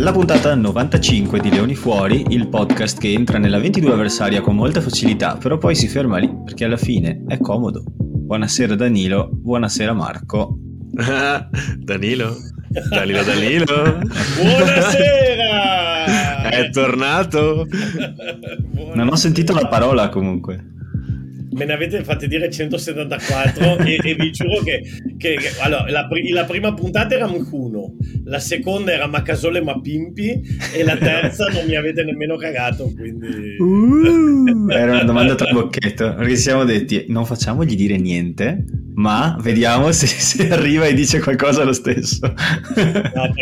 La puntata 95 di Leoni Fuori, il podcast che entra nella 22 avversaria con molta facilità, però poi si ferma lì, perché alla fine è comodo. Buonasera Danilo, buonasera Marco. Danilo. Buonasera! È tornato! Buonasera. Non ho sentito la parola comunque. Me ne avete fatte dire 174 e vi giuro che allora, la prima puntata era Mucuno, la seconda era Macasole ma Pimpi e la terza non mi avete nemmeno cagato, quindi era una domanda tra bocchetto, perché siamo detti non facciamogli dire niente ma vediamo se arriva e dice qualcosa lo stesso. No,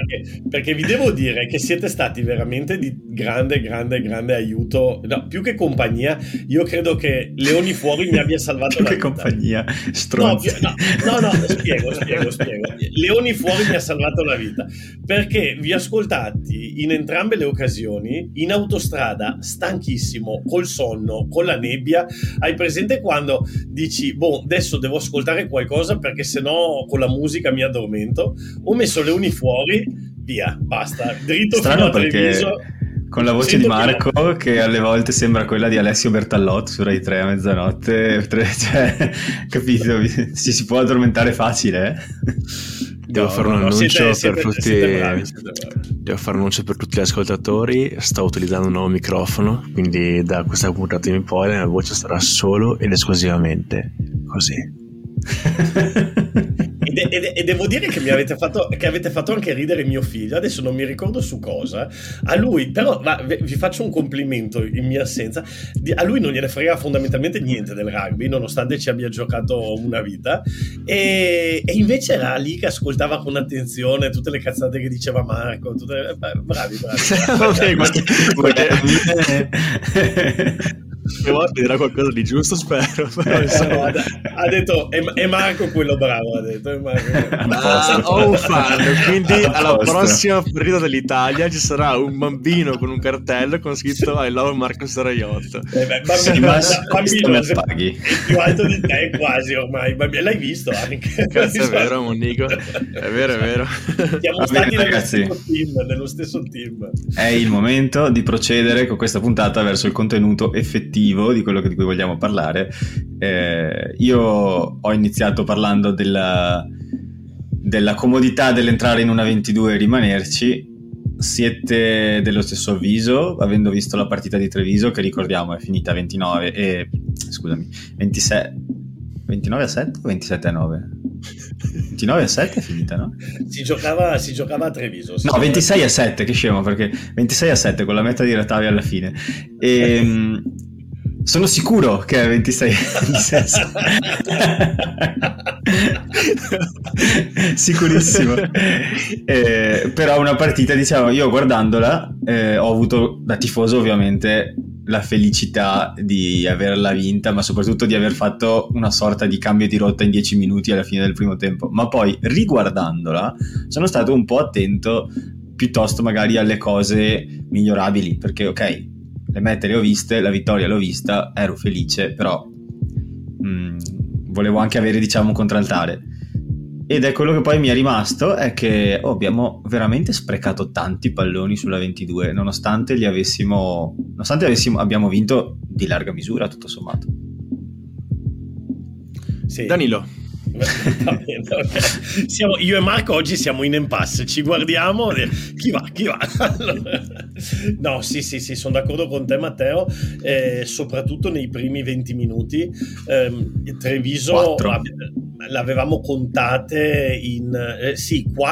perché vi devo dire che siete stati veramente di grande aiuto, no, più che compagnia. Io credo che Leoni Fuori mi abbia salvato la vita. Che compagnia stronzi. Spiego. Leoni Fuori mi ha salvato la vita perché vi ascoltati in entrambe le occasioni in autostrada, stanchissimo, col sonno, con la nebbia. Hai presente quando dici boh, adesso devo ascoltare qualcosa perché sennò con la musica mi addormento? Ho messo Leoni Fuori, via, basta, dritto fino a Treviso. Con la voce di Marco che alle volte sembra quella di Alessio Bertallot su Rai 3 a mezzanotte, cioè, capito? Si può addormentare facile, eh? Devo fare un annuncio per tutti. Devo fare un annuncio per tutti gli ascoltatori. Sto utilizzando un nuovo microfono, quindi da questa puntata in poi la mia voce sarà solo ed esclusivamente così. E devo dire che avete fatto anche ridere mio figlio, adesso non mi ricordo su cosa, a lui però vi faccio un complimento in mia assenza, a lui non gliene frega fondamentalmente niente del rugby nonostante ci abbia giocato una vita, e invece era lì che ascoltava con attenzione tutte le cazzate che diceva Marco, bravi. Vabbè, e guarda, dirà qualcosa di giusto, spero. Però, ha detto è Marco quello bravo, ha detto è Marco quello. Ho un fan, quindi alla prossima partita dell'Italia ci sarà un bambino con un cartello con scritto I love Marco Saraiotto. Bambino se paghi. È più alto di te quasi ormai, l'hai visto anche. Cazzo, è vero Monico, è vero. Siamo stati nello stesso team. È il momento di procedere con questa puntata verso il contenuto effettivo di quello di cui vogliamo parlare. Io ho iniziato parlando della comodità dell'entrare in una 22 e rimanerci. Siete dello stesso avviso, avendo visto la partita di Treviso che ricordiamo è finita 27 a 9? 29 a 7 è finita, no? Si giocava a Treviso. No, 26 a 7, che scemo, perché 26 a 7 con la meta di Ratave alla fine. E sono sicuro che è 26 sicurissimo. Però una partita, diciamo, io guardandola ho avuto da tifoso ovviamente la felicità di averla vinta, ma soprattutto di aver fatto una sorta di cambio di rotta in 10 minuti alla fine del primo tempo. Ma poi riguardandola sono stato un po' attento piuttosto magari alle cose migliorabili, perché ok, le mete le ho viste, la vittoria l'ho vista, ero felice, però volevo anche avere, diciamo, un contraltare. Ed è quello che poi mi è rimasto, è che abbiamo veramente sprecato tanti palloni sulla 22, abbiamo vinto di larga misura, tutto sommato. Sì. Danilo. Va bene, okay. Io e Marco oggi siamo in impasse, ci guardiamo, chi va? Allora, no, sì, sono d'accordo con te Matteo, soprattutto nei primi 20 minuti Treviso l'avevamo contate in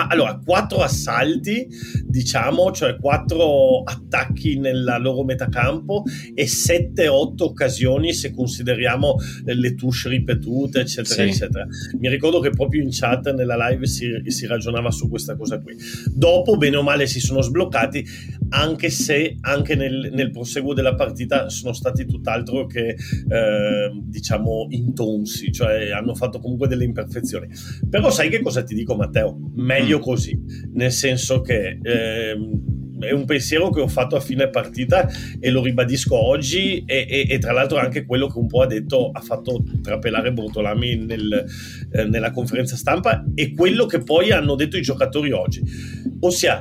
allora 4 assalti, diciamo, cioè 4 attacchi nella loro metacampo e 7-8 occasioni se consideriamo le touche ripetute eccetera, sì. Eccetera. Mi ricordo che proprio in chat nella live si ragionava su questa cosa qui. Dopo bene o male si sono sbloccati, anche se anche nel proseguo della partita sono stati tutt'altro che diciamo intonsi, cioè hanno fatto comunque delle imperfezioni. Però sai che cosa ti dico Matteo? Meglio così, nel senso che è un pensiero che ho fatto a fine partita e lo ribadisco oggi, e tra l'altro anche quello che un po' ha fatto trapelare Bortolami nella conferenza stampa e quello che poi hanno detto i giocatori oggi, ossia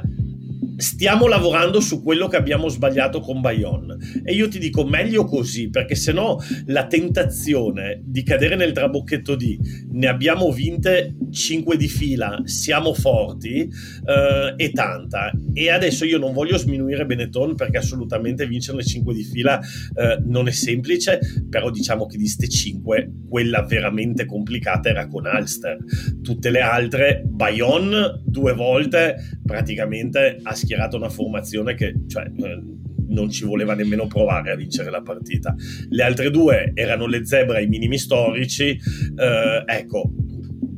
stiamo lavorando su quello che abbiamo sbagliato con Bayonne, e io ti dico meglio così, perché sennò la tentazione di cadere nel trabocchetto di ne abbiamo vinte 5 di fila, siamo forti, è tanta. E adesso io non voglio sminuire Benetton, perché assolutamente vincere le 5 di fila non è semplice, però diciamo che di ste 5 quella veramente complicata era con Ulster, tutte le altre Bayonne 2 volte praticamente ha schierato una formazione che non ci voleva nemmeno provare a vincere la partita. Le altre 2 erano le Zebre ai minimi storici. Ecco,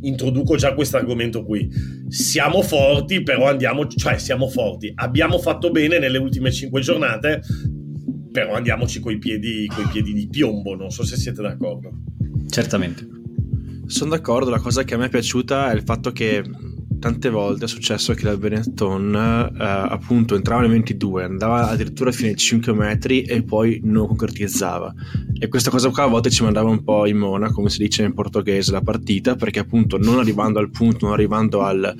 introduco già questo argomento qui. Siamo forti, però siamo forti. Abbiamo fatto bene nelle ultime 5 giornate, però andiamoci coi piedi di piombo. Non so se siete d'accordo. Certamente. Sono d'accordo. La cosa che a me è piaciuta è il fatto che tante volte è successo che la Benetton appunto entrava nei 22, andava addirittura fino ai 5 metri e poi non concretizzava, e questa cosa qua a volte ci mandava un po' in mona, come si dice in portoghese, la partita, perché appunto non arrivando al punto, non arrivando al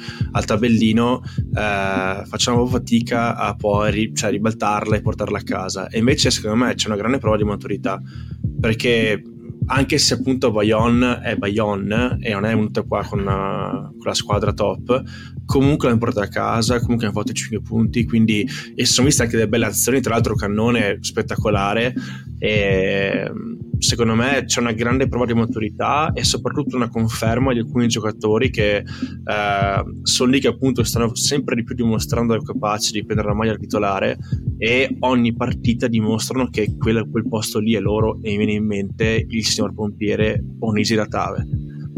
tabellino, facciamo fatica a poi ribaltarla e portarla a casa. E invece secondo me c'è una grande prova di maturità, perché anche se appunto Bayonne e non è venuta qua con la squadra top, comunque l'hanno portata a casa, comunque hanno fatto 5 punti, quindi, e sono viste anche delle belle azioni, tra l'altro Cannone spettacolare, e secondo me c'è una grande prova di maturità e soprattutto una conferma di alcuni giocatori che sono lì, che appunto stanno sempre di più dimostrando capaci di prendere la maglia al titolare, e ogni partita dimostrano che quel posto lì è loro. E mi viene in mente il signor pompiere Onisi Ratave,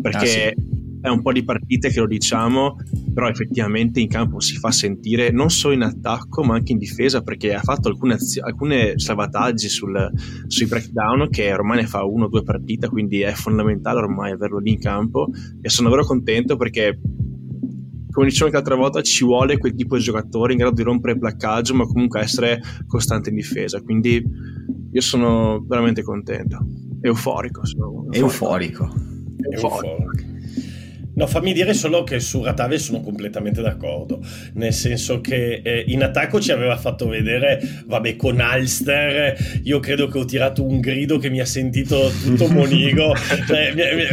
perché è un po' di partite che lo diciamo, però effettivamente in campo si fa sentire non solo in attacco ma anche in difesa, perché ha fatto alcune salvataggi sui breakdown che ormai ne fa 1 o 2 partite, quindi è fondamentale ormai averlo lì in campo. E sono davvero contento perché, come dicevo anche l'altra volta, ci vuole quel tipo di giocatore in grado di rompere il placcaggio ma comunque essere costante in difesa, quindi io sono veramente contento, euforico. No, fammi dire solo che su Ratave sono completamente d'accordo, nel senso che in attacco ci aveva fatto vedere, con Ulster io credo che ho tirato un grido che mi ha sentito tutto Monigo,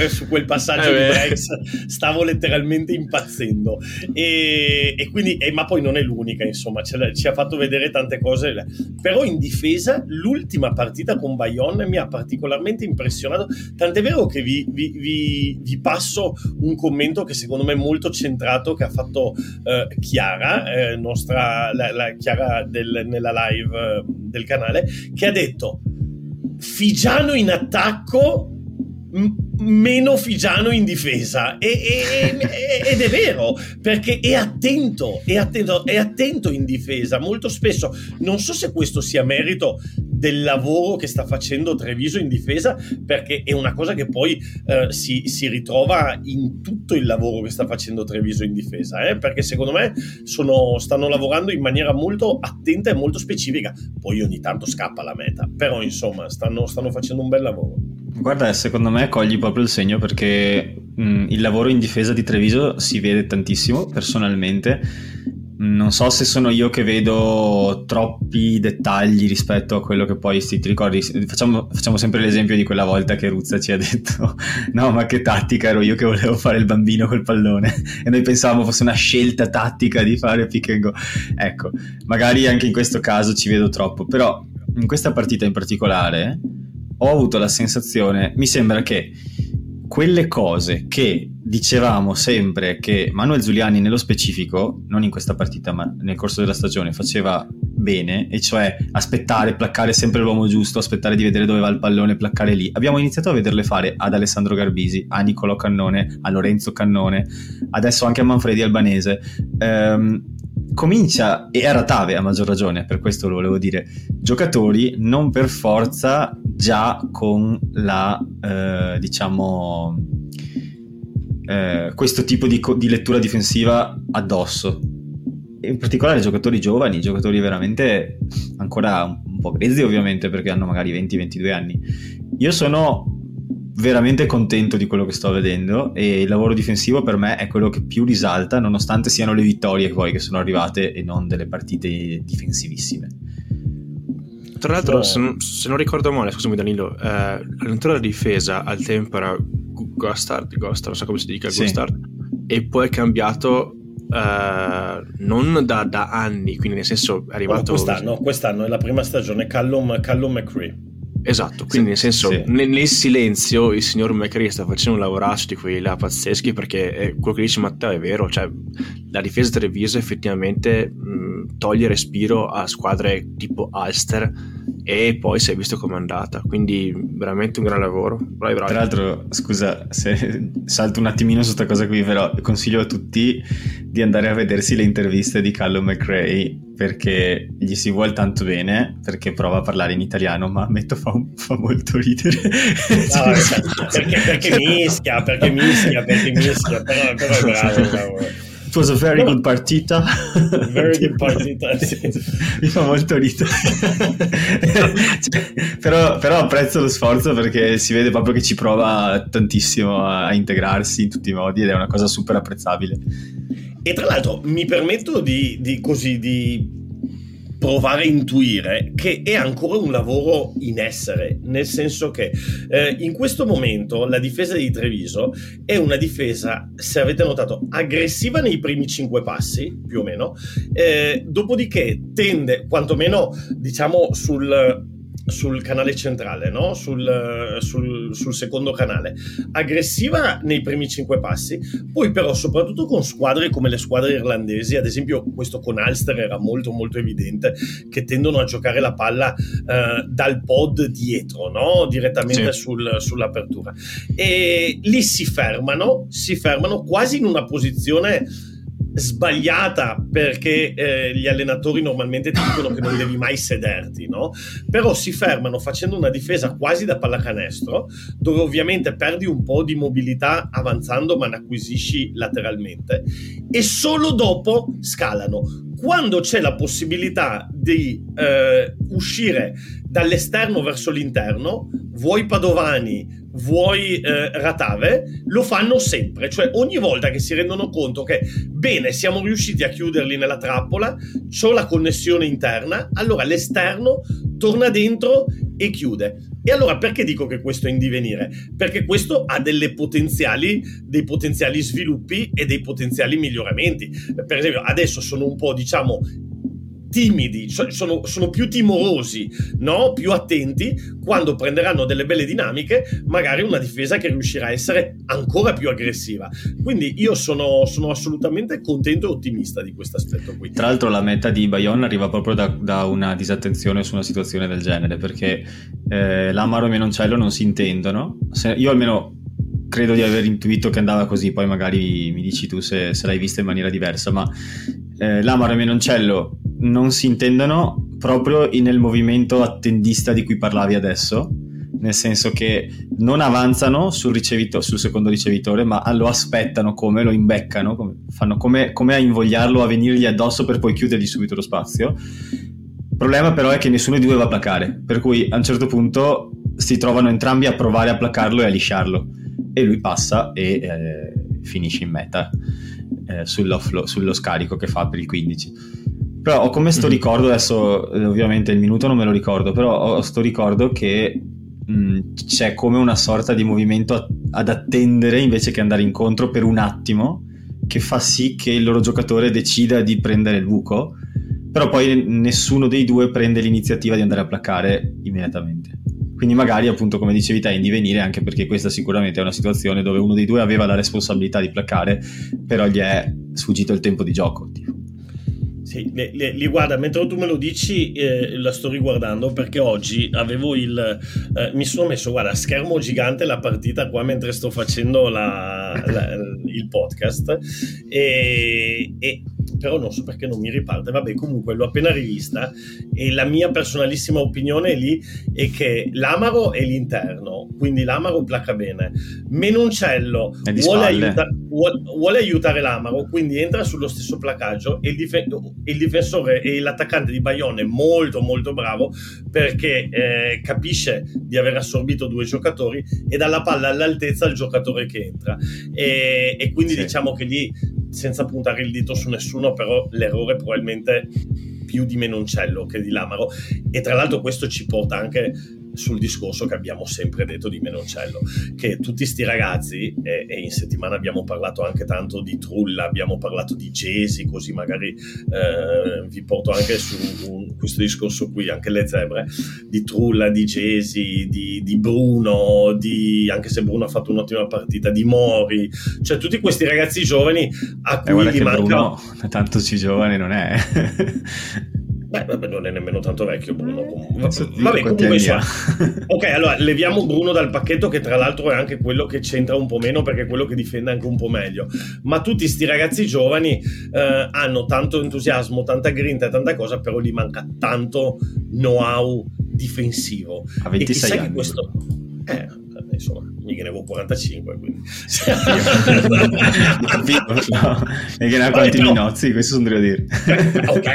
su quel passaggio di Brex stavo letteralmente impazzendo, e quindi, ma poi non è l'unica, insomma, ci ha fatto vedere tante cose. Però in difesa l'ultima partita con Bayonne mi ha particolarmente impressionato, tant'è vero che vi passo un commento che secondo me è molto centrato, che ha fatto Chiara, la Chiara nella live del canale, che ha detto: Figiano in attacco, meno Figiano in difesa, ed è vero, perché è attento in difesa molto spesso. Non so se questo sia merito del lavoro che sta facendo Treviso in difesa, perché è una cosa che poi si ritrova in tutto il lavoro che sta facendo Treviso in difesa, perché secondo me stanno lavorando in maniera molto attenta e molto specifica. Poi ogni tanto scappa la meta, però insomma stanno facendo un bel lavoro. Guarda, secondo me cogli proprio il segno, perché il lavoro in difesa di Treviso si vede tantissimo. Personalmente non so se sono io che vedo troppi dettagli rispetto a quello che poi ti ricordi. Facciamo sempre l'esempio di quella volta che Ruzza ci ha detto: no, ma che tattica, ero io che volevo fare il bambino col pallone e noi pensavamo fosse una scelta tattica di fare pick and go. Ecco, magari anche in questo caso ci vedo troppo, però in questa partita in particolare ho avuto la sensazione, mi sembra, che quelle cose che dicevamo sempre che Manuel Zuliani nello specifico, non in questa partita ma nel corso della stagione, faceva bene, e cioè aspettare, placcare sempre l'uomo giusto, aspettare di vedere dove va il pallone, placcare lì, abbiamo iniziato a vederle fare ad Alessandro Garbisi, a Nicolò Cannone, a Lorenzo Cannone, adesso anche a Manfredi Albanese, comincia, e a Ratave a maggior ragione, per questo lo volevo dire, giocatori non per forza già con la questo tipo di lettura difensiva addosso, in particolare giocatori giovani, giocatori veramente ancora un po' grezzi ovviamente, perché hanno magari 20-22 anni. Io sono veramente contento di quello che sto vedendo, e il lavoro difensivo per me è quello che più risalta, nonostante siano le vittorie poi che sono arrivate e non delle partite difensivissime. Tra l'altro, se non ricordo male, scusami Danilo, l'allenatore della difesa al tempo era Gostard, non so come si dica, sì. Gostard, e poi è cambiato non da anni, quindi nel senso è arrivato quest'anno è la prima stagione Callum McRae. Esatto, quindi sì, nel senso sì. Nel silenzio il signor McRae sta facendo un lavoraccio di quelli là pazzeschi, perché quello che dice Matteo è vero, cioè la difesa Treviso effettivamente toglie respiro a squadre tipo Ulster, e poi si è visto com'è andata, quindi veramente un gran lavoro. Bravi. Tra l'altro, scusa se salto un attimino su questa cosa qui, però consiglio a tutti di andare a vedersi le interviste di Callum McRae, perché gli si vuol tanto bene, perché prova a parlare in italiano, ma ammetto fa molto ridere, no, perché mischia, però è bravo. It was a very good partita. Very good partita, sì. Mi fa molto ridere. Cioè, però apprezzo lo sforzo, perché si vede proprio che ci prova tantissimo a integrarsi in tutti i modi, ed è una cosa super apprezzabile. E tra l'altro mi permetto di provare a intuire che è ancora un lavoro in essere, nel senso che in questo momento la difesa di Treviso è una difesa, se avete notato, aggressiva nei primi 5 passi più o meno, dopodiché tende, quantomeno diciamo sul canale centrale, no? Sul secondo canale, aggressiva nei primi 5 passi, poi però soprattutto con squadre come le squadre irlandesi, ad esempio questo con Ulster era molto molto evidente, che tendono a giocare la palla dal pod dietro, no? Direttamente sì. Sull'apertura, e lì si fermano quasi in una posizione sbagliata, perché gli allenatori normalmente ti dicono che non devi mai sederti, no? Però si fermano facendo una difesa quasi da pallacanestro, dove ovviamente perdi un po' di mobilità avanzando ma ne acquisisci lateralmente, e solo dopo scalano. Quando c'è la possibilità di uscire dall'esterno verso l'interno, vuoi Padovani, vuoi Ratave, lo fanno sempre, cioè ogni volta che si rendono conto che bene, siamo riusciti a chiuderli nella trappola, c'ho la connessione interna, allora l'esterno torna dentro e chiude. E allora perché dico che questo è in divenire? Perché questo ha dei potenziali sviluppi e dei potenziali miglioramenti. Per esempio adesso sono un po' diciamo timidi, sono più timorosi, no? Più attenti, quando prenderanno delle belle dinamiche, magari una difesa che riuscirà a essere ancora più aggressiva. Quindi io sono assolutamente contento e ottimista di questo aspetto qui. Tra l'altro la meta di Bayonne arriva proprio da una disattenzione su una situazione del genere, perché Lamaro e Menoncello non si intendono, io almeno credo di aver intuito che andava così, poi magari mi dici tu se l'hai vista in maniera diversa, ma Lamaro e Menoncello non si intendono proprio nel movimento attendista di cui parlavi adesso, nel senso che non avanzano sul secondo ricevitore, ma lo aspettano, come lo imbeccano, fanno come a invogliarlo a venirgli addosso per poi chiudergli subito lo spazio. Il problema però è che nessuno di due va a placare, per cui a un certo punto si trovano entrambi a provare a placarlo e a lisciarlo, e lui passa e finisce in meta sullo scarico che fa per il 15. Però ho come sto ricordo, adesso ovviamente il minuto non me lo ricordo, però ho sto ricordo che c'è come una sorta di movimento ad attendere invece che andare incontro per un attimo, che fa sì che il loro giocatore decida di prendere il buco, però poi nessuno dei due prende l'iniziativa di andare a placare immediatamente. Quindi magari appunto come dicevi te è in divenire, anche perché questa sicuramente è una situazione dove uno dei due aveva la responsabilità di placare, però gli è sfuggito il tempo di gioco, tipo. Sì, li guarda, mentre tu me lo dici la sto riguardando, perché oggi avevo mi sono messo, guarda, a schermo gigante la partita qua mentre sto facendo il podcast, e però non so perché non mi riparte, vabbè, comunque l'ho appena rivista, e la mia personalissima opinione lì è che Lamaro è l'interno, quindi Lamaro placa bene, Menoncello vuole aiutare vuole aiutare Lamaro, quindi entra sullo stesso placaggio e il difensore e l'attaccante di Bayonne è molto molto bravo, perché capisce di aver assorbito due giocatori e dà la palla all'altezza al giocatore che entra, e quindi sì, diciamo che lì, senza puntare il dito su nessuno, però l'errore probabilmente più di Menoncello che di Lamaro. E tra l'altro questo ci porta anche sul discorso che abbiamo sempre detto di Menoncello, che tutti sti ragazzi, e in settimana abbiamo parlato anche tanto di Trulla, abbiamo parlato di Gesi, così magari vi porto anche su questo discorso qui, anche le Zebre, di Trulla, di Gesi, di Bruno, anche se Bruno ha fatto un'ottima partita, di Mori, cioè tutti questi ragazzi giovani a cui gli manca... Bruno, tanto si giovane non è... Beh, non è nemmeno tanto vecchio Bruno, comunque so. Ok, allora leviamo Bruno dal pacchetto, che tra l'altro è anche quello che c'entra un po' meno, perché è quello che difende anche un po' meglio, ma tutti sti ragazzi giovani hanno tanto entusiasmo, tanta grinta e tanta cosa, però gli manca tanto know-how difensivo. A 26 anni che questo... insomma, mica ne avevo 45, quindi e che ne ha quanti minozzi, questo sono da dire. Ok,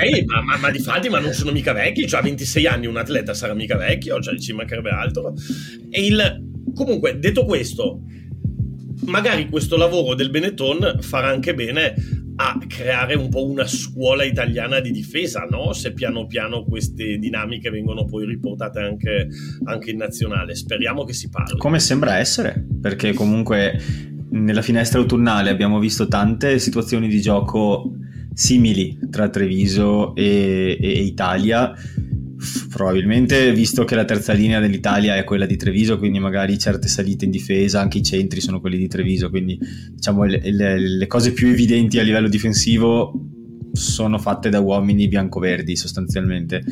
ma difatti, ma non sono mica vecchi, cioè a 26 anni un atleta sarà mica vecchio, cioè ci mancherebbe altro. Comunque, detto questo, magari questo lavoro del Benetton farà anche bene a creare un po' una scuola italiana di difesa, no? Se piano piano queste dinamiche vengono poi riportate anche in nazionale. Speriamo che si parli. Come sembra essere, perché comunque nella finestra autunnale abbiamo visto tante situazioni di gioco simili tra Treviso e Italia. Probabilmente, visto che la terza linea dell'Italia è quella di Treviso, quindi magari certe salite in difesa, anche i centri sono quelli di Treviso, quindi diciamo le cose più evidenti a livello difensivo sono fatte da uomini biancoverdi sostanzialmente.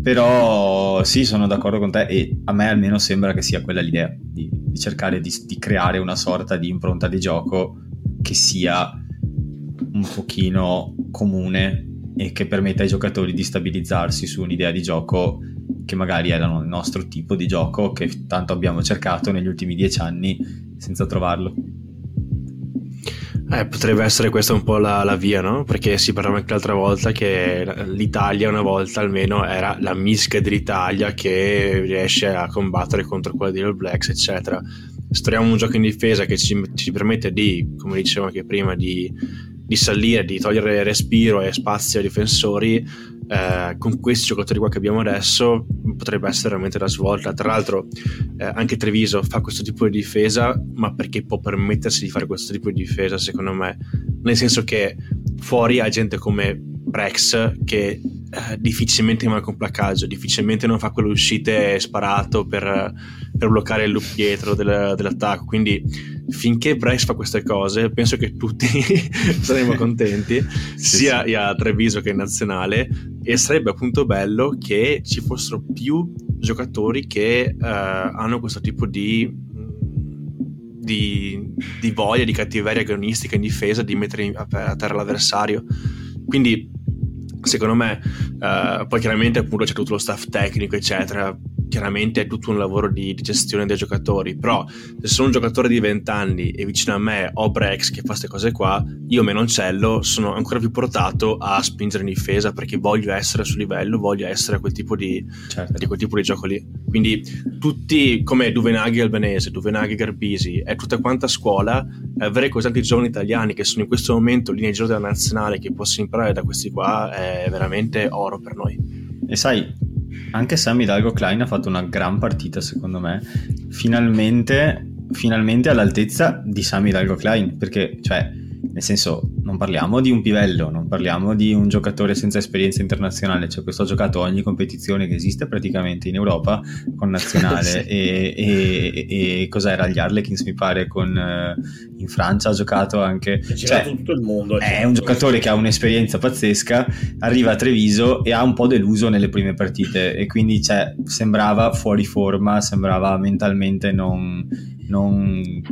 Però sì, sono d'accordo con te, e a me almeno sembra che sia quella l'idea, di cercare di creare una sorta di impronta di gioco che sia un pochino comune e che permetta ai giocatori di stabilizzarsi su un'idea di gioco che magari era il nostro tipo di gioco, che tanto abbiamo cercato negli ultimi 10 anni senza trovarlo. Potrebbe essere questa un po' la via, no? Perché si parlava anche l'altra volta che l'Italia una volta almeno era la mischia dell'Italia che riesce a combattere contro quella di All Blacks, eccetera. Troviamo un gioco in difesa che ci permette di, come dicevo anche prima, di salire, di togliere respiro e spazio ai difensori. Con questi giocatori qua che abbiamo adesso potrebbe essere veramente la svolta. Tra l'altro anche Treviso fa questo tipo di difesa, ma perché può permettersi di fare questo tipo di difesa, secondo me, nel senso che fuori ha gente come Brex che difficilmente manca un placcaggio, difficilmente non fa quelle uscite sparato per bloccare il loop dietro dell'attacco, quindi finché Brex fa queste cose penso che tutti saremo contenti, sì, sia sì, a Treviso che in nazionale. E sarebbe appunto bello che ci fossero più giocatori che hanno questo tipo di voglia, di cattiveria agonistica in difesa, di mettere a terra l'avversario. Quindi secondo me poi chiaramente appunto c'è tutto lo staff tecnico eccetera, chiaramente è tutto un lavoro di gestione dei giocatori, però se sono un giocatore di 20 anni e vicino a me ho Brex che fa queste cose qua, io Menoncello sono ancora più portato a spingere in difesa, perché voglio essere a suo livello, voglio essere a quel tipo di, certo, di quel tipo di gioco lì. Quindi tutti come Duvenaghi Albanese, Duvenaghi Garbisi, è tutta quanta scuola, avere così tanti giovani italiani che sono in questo momento lì nel giro della nazionale, che posso imparare da questi qua, è veramente oro per noi. E sai, anche Sam Hidalgo-Clyne ha fatto una gran partita, secondo me, finalmente all'altezza di Sam Hidalgo-Clyne, perché cioè, nel senso, non parliamo di un pivello, non parliamo di un giocatore senza esperienza internazionale, cioè questo ha giocato ogni competizione che esiste praticamente in Europa con nazionale sì, e cos'era, gli Harlequins mi pare, con in Francia ha giocato anche, cioè, tutto il mondo, è un giocatore che ha un'esperienza pazzesca, arriva a Treviso e ha un po' deluso nelle prime partite, e quindi cioè, sembrava fuori forma, sembrava mentalmente non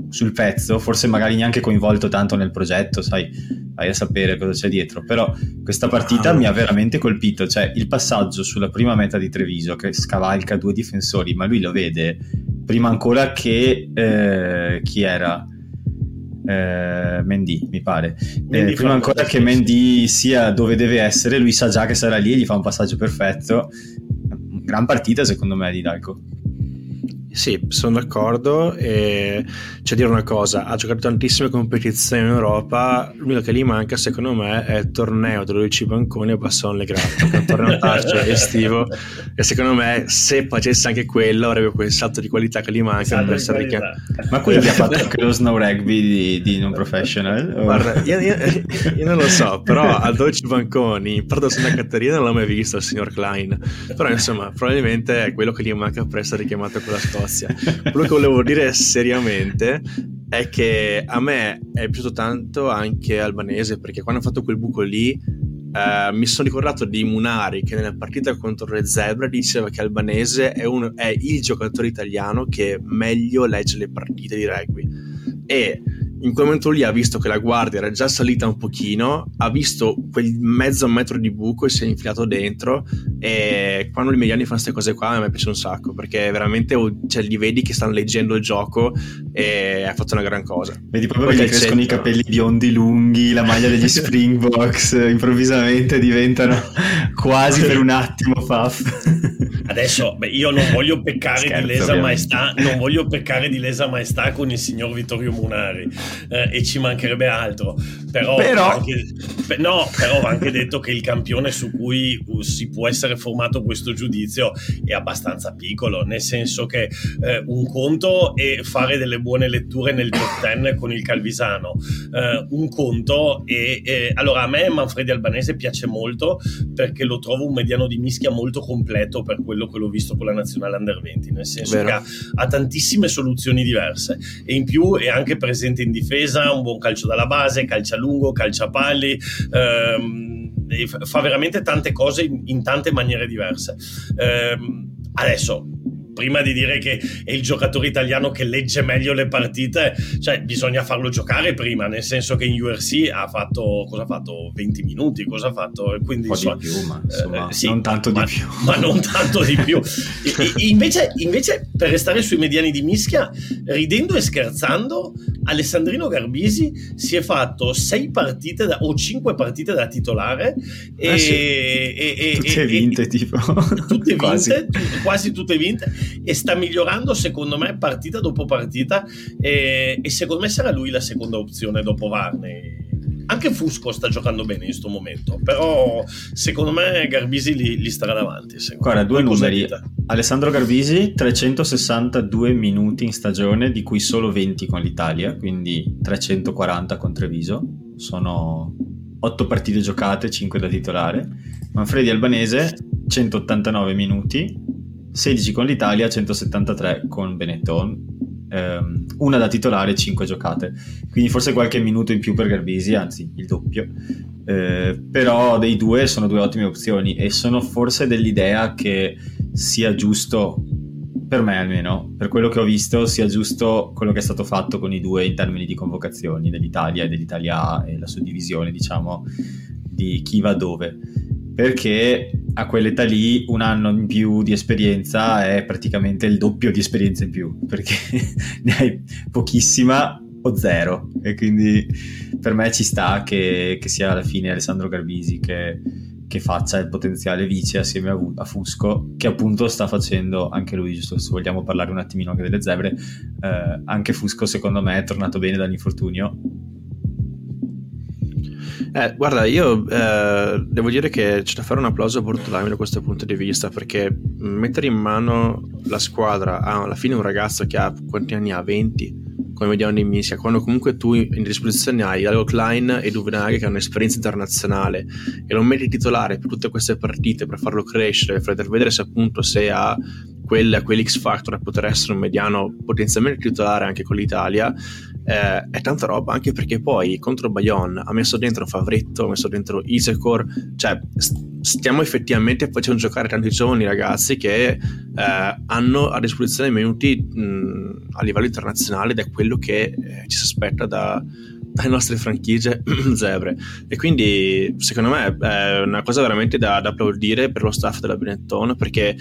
sul pezzo, forse magari neanche coinvolto tanto nel progetto, sai, vai a sapere cosa c'è dietro. Però questa partita mi ha veramente colpito, cioè il passaggio sulla prima meta di Treviso che scavalca due difensori, ma lui lo vede prima ancora che chi era? Mendy, mi pare. Prima ancora che Mendy sia dove deve essere, lui sa già che sarà lì e gli fa un passaggio perfetto. Gran partita secondo me di Hidalgo. Sì, sono d'accordo, e c'è dire una cosa, ha giocato tantissime competizioni in Europa, l'unico che gli manca secondo me è il torneo tra 12 banconi a Bassano-Legrano, che è un torneo calcio estivo, e secondo me se facesse anche quello avrebbe quel salto di qualità che gli manca, sì, per essere che... Ma quindi ha fatto anche lo snow rugby di non professional? O... Guarda, io non lo so, però a 12 banconi, perdo Santa Caterina non l'ho mai visto il signor Clyne, però insomma probabilmente è quello che gli manca per essere chiamato con la scuola. Quello che volevo dire seriamente è che a me è piaciuto tanto anche Albanese, perché quando ha fatto quel buco lì mi sono ricordato di Munari che nella partita contro le Zebre diceva che Albanese è il giocatore italiano che meglio legge le partite di rugby, e in quel momento lì ha visto che la guardia era già salita un pochino, ha visto quel mezzo metro di buco e si è infilato dentro, e quando i mediani fanno queste cose qua a me piace un sacco, perché veramente cioè, li vedi che stanno leggendo il gioco e ha fatto una gran cosa. Vedi proprio che gli crescono i capelli biondi lunghi, la maglia degli Springboks improvvisamente diventano quasi per un attimo faff. Adesso io non voglio peccare di lesa maestà, non voglio peccare di lesa maestà con il signor Vittorio Munari, e ci mancherebbe altro, però va anche detto che il campione su cui si può essere formato questo giudizio è abbastanza piccolo, nel senso che un conto è fare delle buone letture nel top 10 con il Calvisano, un conto è allora a me Manfredi Albanese piace molto perché lo trovo un mediano di mischia molto completo per quello che l'ho visto con la nazionale under 20, nel senso che ha tantissime soluzioni diverse, e in più è anche presente in difesa, un buon calcio dalla base, calcia lungo, calcia palli, fa veramente tante cose in tante maniere diverse. Adesso prima di dire che è il giocatore italiano che legge meglio le partite, cioè bisogna farlo giocare prima, nel senso che in URC ha fatto, cosa ha fatto? 20 minuti, cosa ha fatto? Quindi, un po' di più, ma insomma, sì, non tanto di più. E invece, per restare sui mediani di mischia, ridendo e scherzando, Alessandrino Garbisi si è fatto 6 partite o 5 partite da titolare, tutte vinte, tipo tutte vinte, quasi tutte vinte, e sta migliorando secondo me partita dopo partita, e secondo me sarà lui la seconda opzione dopo Varney. Anche Fusco sta giocando bene in questo momento, però secondo me Garbisi li starà davanti. Guarda, due numeri: Alessandro Garbisi 362 minuti in stagione, di cui solo 20 con l'Italia, quindi 340 con Treviso, sono 8 partite giocate, 5 da titolare. Manfredi Albanese 189 minuti, 16 con l'Italia, 173 con Benetton, una da titolare, 5 giocate, quindi forse qualche minuto in più per Garbisi, anzi il doppio, però dei due sono due ottime opzioni, e sono forse dell'idea che sia giusto, per me almeno, per quello che ho visto, sia giusto quello che è stato fatto con i due in termini di convocazioni dell'Italia e dell'Italia A, e la suddivisione diciamo di chi va dove, perché a quell'età lì un anno in più di esperienza è praticamente il doppio di esperienza in più, perché ne hai pochissima o zero, e quindi per me ci sta che sia alla fine Alessandro Garbisi che faccia il potenziale vice assieme a Fusco, che appunto sta facendo anche lui, giusto se vogliamo parlare un attimino anche delle Zebre, anche Fusco secondo me è tornato bene dall'infortunio. Guarda, io devo dire che c'è da fare un applauso a Bortolami da questo punto di vista, perché mettere in mano la squadra alla fine un ragazzo che ha quanti anni ha? 20 come mediano di mischia, quando comunque tu in disposizione hai Hidalgo-Clyne e Duvenaghi che hanno un'esperienza internazionale, e lo metti titolare per tutte queste partite per farlo crescere, per vedere se appunto se ha quell'X Factor a poter essere un mediano potenzialmente titolare anche con l'Italia, è tanta roba, anche perché poi contro Bayonne ha messo dentro Favretto, ha messo dentro Isecor, cioè stiamo effettivamente facendo giocare tanti giovani ragazzi che hanno a disposizione minuti a livello internazionale, da quello che ci si aspetta dalle nostre franchigie Zebre, e quindi secondo me è una cosa veramente da applaudire per lo staff della Benetton, perché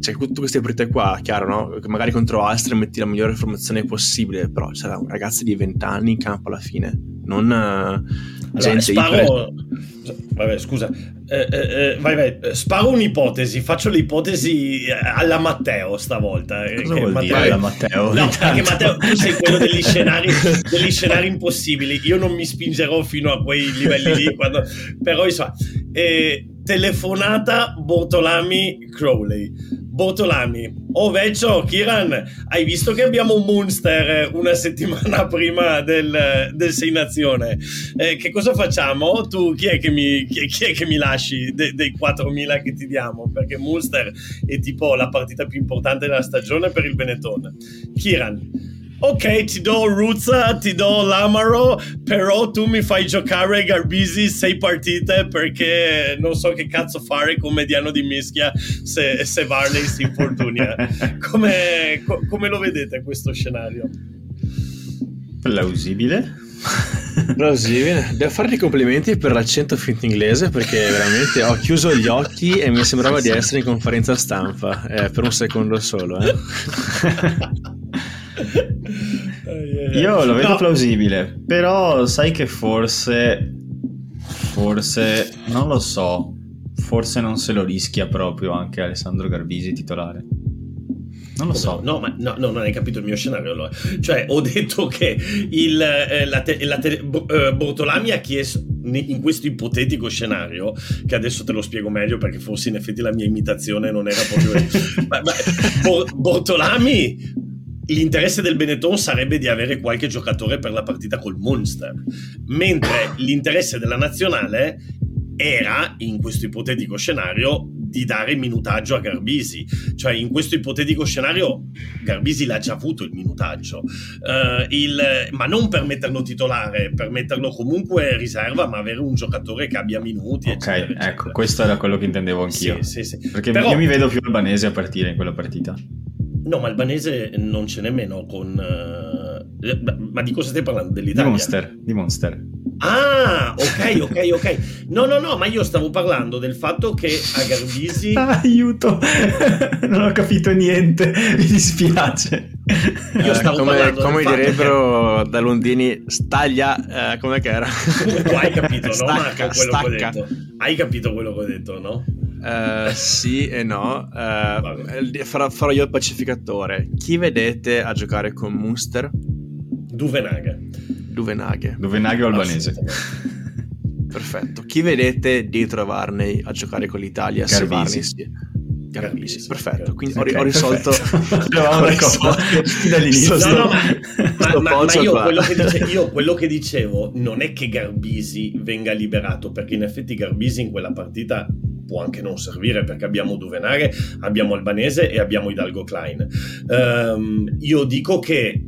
Cioè, tutte queste partite qua, chiaro, no? Che magari contro Ulster metti la migliore formazione possibile, però c'era un ragazzo di 20 anni in campo alla fine, non gente iper... Vabbè, scusa, vai. Sparo un'ipotesi, faccio l'ipotesi alla Matteo stavolta. Cosa vuol dire alla Matteo? No, perché Matteo, tu sei quello degli scenari impossibili. Io non mi spingerò fino a quei livelli lì, quando... però insomma, telefonata Bortolami Crowley. Bortolami, oh vecchio Kieran, hai visto che abbiamo Munster una settimana prima del Sei Nazione? Che cosa facciamo? Tu chi è che mi lasci dei 4.000 che ti diamo? Perché Munster è tipo la partita più importante della stagione per il Benetton. Kieran, ok, ti do Ruzza, ti do Lamaro, però tu mi fai giocare Garbisi 6 partite perché non so che cazzo fare con mediano di mischia se Varney si infortunia. Come lo vedete questo scenario? Plausibile. Devo fare dei complimenti per l'accento finto inglese, perché veramente ho chiuso gli occhi e mi sembrava di essere in conferenza stampa per un secondo solo. Io lo vedo plausibile, però sai che forse non lo so, forse non se lo rischia proprio anche Alessandro Garbisi titolare. Non lo so. No, non hai capito il mio scenario allora. Cioè, ho detto che Bortolami ha chiesto, in questo ipotetico scenario, che adesso te lo spiego meglio perché forse in effetti la mia imitazione non era proprio Bortolami. L'interesse del Benetton sarebbe di avere qualche giocatore per la partita col Munster, mentre l'interesse della nazionale era, in questo ipotetico scenario, di dare minutaggio a Garbisi. Cioè, in questo ipotetico scenario Garbisi l'ha già avuto il minutaggio, ma non per metterlo titolare, per metterlo comunque riserva, ma avere un giocatore che abbia minuti, eccetera, ok, eccetera. Ecco, questo era quello che intendevo anch'io, sì. Perché però, io mi vedo più Albanese a partire in quella partita. No, ma Albanese non ce n'è meno con... Ma di cosa stai parlando? Dell'Italia? Di Monster. Ah, ok. No, ma io stavo parlando del fatto che a Garbisi... aiuto! Non ho capito niente, mi dispiace. Io stavo parlando come direbbero che... da Londini, staglia, come che era? Tu hai capito, no? Stacca, Marco, quello che ho detto. Hai capito quello che ho detto, no? Sì e no. Farò io il pacificatore. Chi vedete a giocare con Munster? Duvenage o Albanese. Perfetto. Chi vedete dietro a Varney a giocare con l'Italia? Garbisi. Perfetto. Quindi okay, ho risolto. Io quello che dicevo non è che Garbisi venga liberato, perché in effetti Garbisi in quella partita può anche non servire, perché abbiamo Duvenage, abbiamo Albanese e abbiamo Hidalgo-Clyne. Io dico che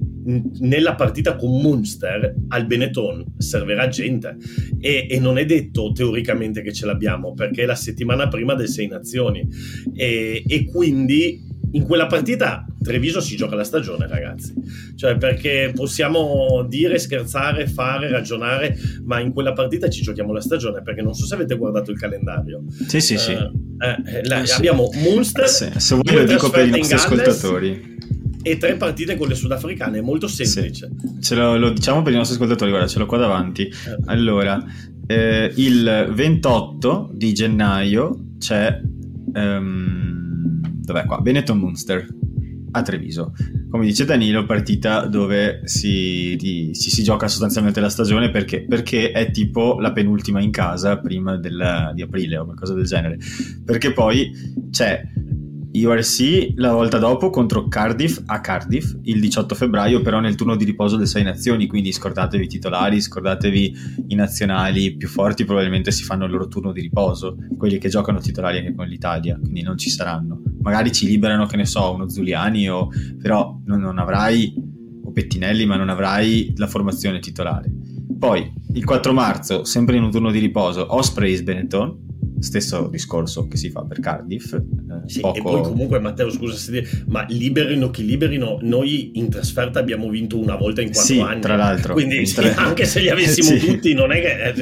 nella partita con Munster al Benetton servirà gente e non è detto teoricamente che ce l'abbiamo, perché è la settimana prima del Sei Nazioni e quindi in quella partita Treviso si gioca la stagione, ragazzi. Cioè, perché possiamo dire, scherzare, fare, ragionare, ma in quella partita ci giochiamo la stagione, perché non so se avete guardato il calendario. Sì. Abbiamo Munster, se vuoi lo dico per i nostri ascoltatori, e 3 partite con le sudafricane, è molto semplice. Sì. Lo diciamo per i nostri ascoltatori, guarda, ce l'ho qua davanti. Allora, il 28 di gennaio c'è dov'è qua? Benetton Munster a Treviso. Come dice Danilo, partita dove si gioca sostanzialmente la stagione, perché è tipo la penultima in casa prima di aprile o qualcosa del genere, perché poi c'è URC la volta dopo contro Cardiff a Cardiff il 18 febbraio, però nel turno di riposo delle 6 nazioni, quindi scordatevi i titolari, scordatevi i nazionali più forti, probabilmente si fanno il loro turno di riposo, quelli che giocano titolari anche con l'Italia, quindi non ci saranno, magari ci liberano, che ne so, uno Zuliani o... però non avrai, o Pettinelli, ma non avrai la formazione titolare. Poi il 4 marzo, sempre in un turno di riposo, Ospreys Benetton, stesso discorso che si fa per Cardiff, sì, poco... E poi comunque, Matteo, scusa se dire, ma liberino chi liberino, noi in trasferta abbiamo vinto una volta in 4 anni, tra l'altro, quindi anche se li avessimo tutti non è che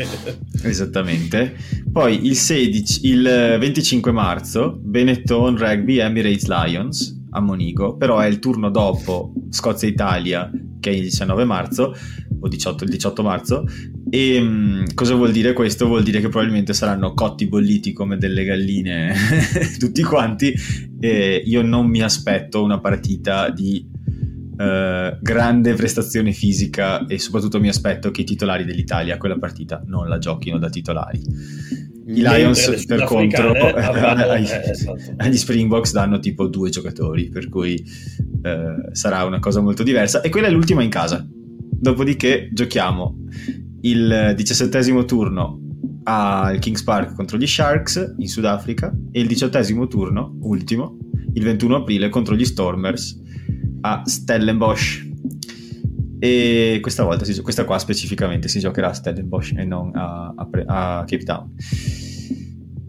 esattamente. Poi il 25 marzo Benetton Rugby Emirates Lions a Monigo, però è il turno dopo Scozia-Italia che è il 19 marzo o 18 marzo. E cosa vuol dire questo? Vuol dire che probabilmente saranno cotti bolliti come delle galline tutti quanti, e io non mi aspetto una partita di grande prestazione fisica, e soprattutto mi aspetto che i titolari dell'Italia quella partita non la giochino da titolari. I Lions per contro agli Springboks danno tipo 2 giocatori, per cui sarà una cosa molto diversa, e quella è l'ultima in casa. Dopodiché giochiamo il 17° turno al Kings Park contro gli Sharks in Sudafrica, e il 18° turno, ultimo, il 21 aprile contro gli Stormers a Stellenbosch. E questa volta questa qua specificamente si giocherà a Stellenbosch e non a Cape Town.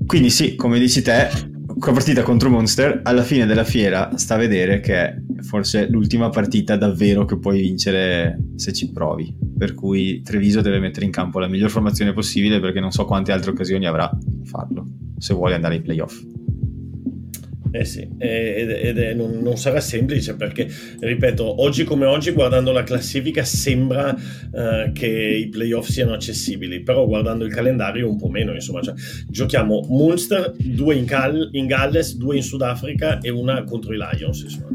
Quindi sì, come dici te, la partita contro Munster alla fine della fiera sta a vedere, che è forse l'ultima partita davvero che puoi vincere se ci provi, per cui Treviso deve mettere in campo la miglior formazione possibile, perché non so quante altre occasioni avrà di farlo se vuole andare ai playoff. Sì, non sarà semplice, perché ripeto, oggi come oggi guardando la classifica sembra che i playoff siano accessibili, però guardando il calendario un po' meno, insomma, cioè, giochiamo Munster, 2 in Galles, 2 in Sudafrica e una contro i Lions, insomma.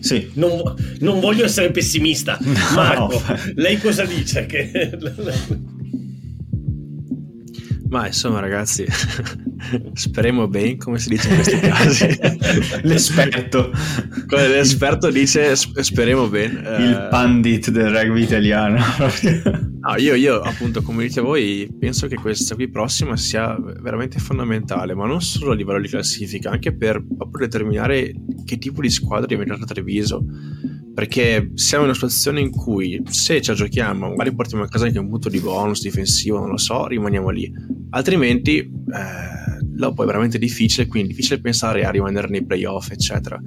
Sì. Non voglio essere pessimista, no. Marco, lei cosa dice? Che... Ma insomma ragazzi, speriamo bene, come si dice in questi casi. L'esperto. L'esperto dice speriamo bene. Il pandit del rugby italiano. No, io appunto, come dite voi, penso che questa qui prossima sia veramente fondamentale, ma non solo a livello di classifica, anche per proprio determinare che tipo di squadra diventerà Treviso. Perché siamo in una situazione in cui se ci giochiamo magari portiamo a casa anche un punto di bonus difensivo, non lo so, rimaniamo lì, altrimenti dopo è veramente difficile, quindi difficile pensare a rimanere nei playoff eccetera,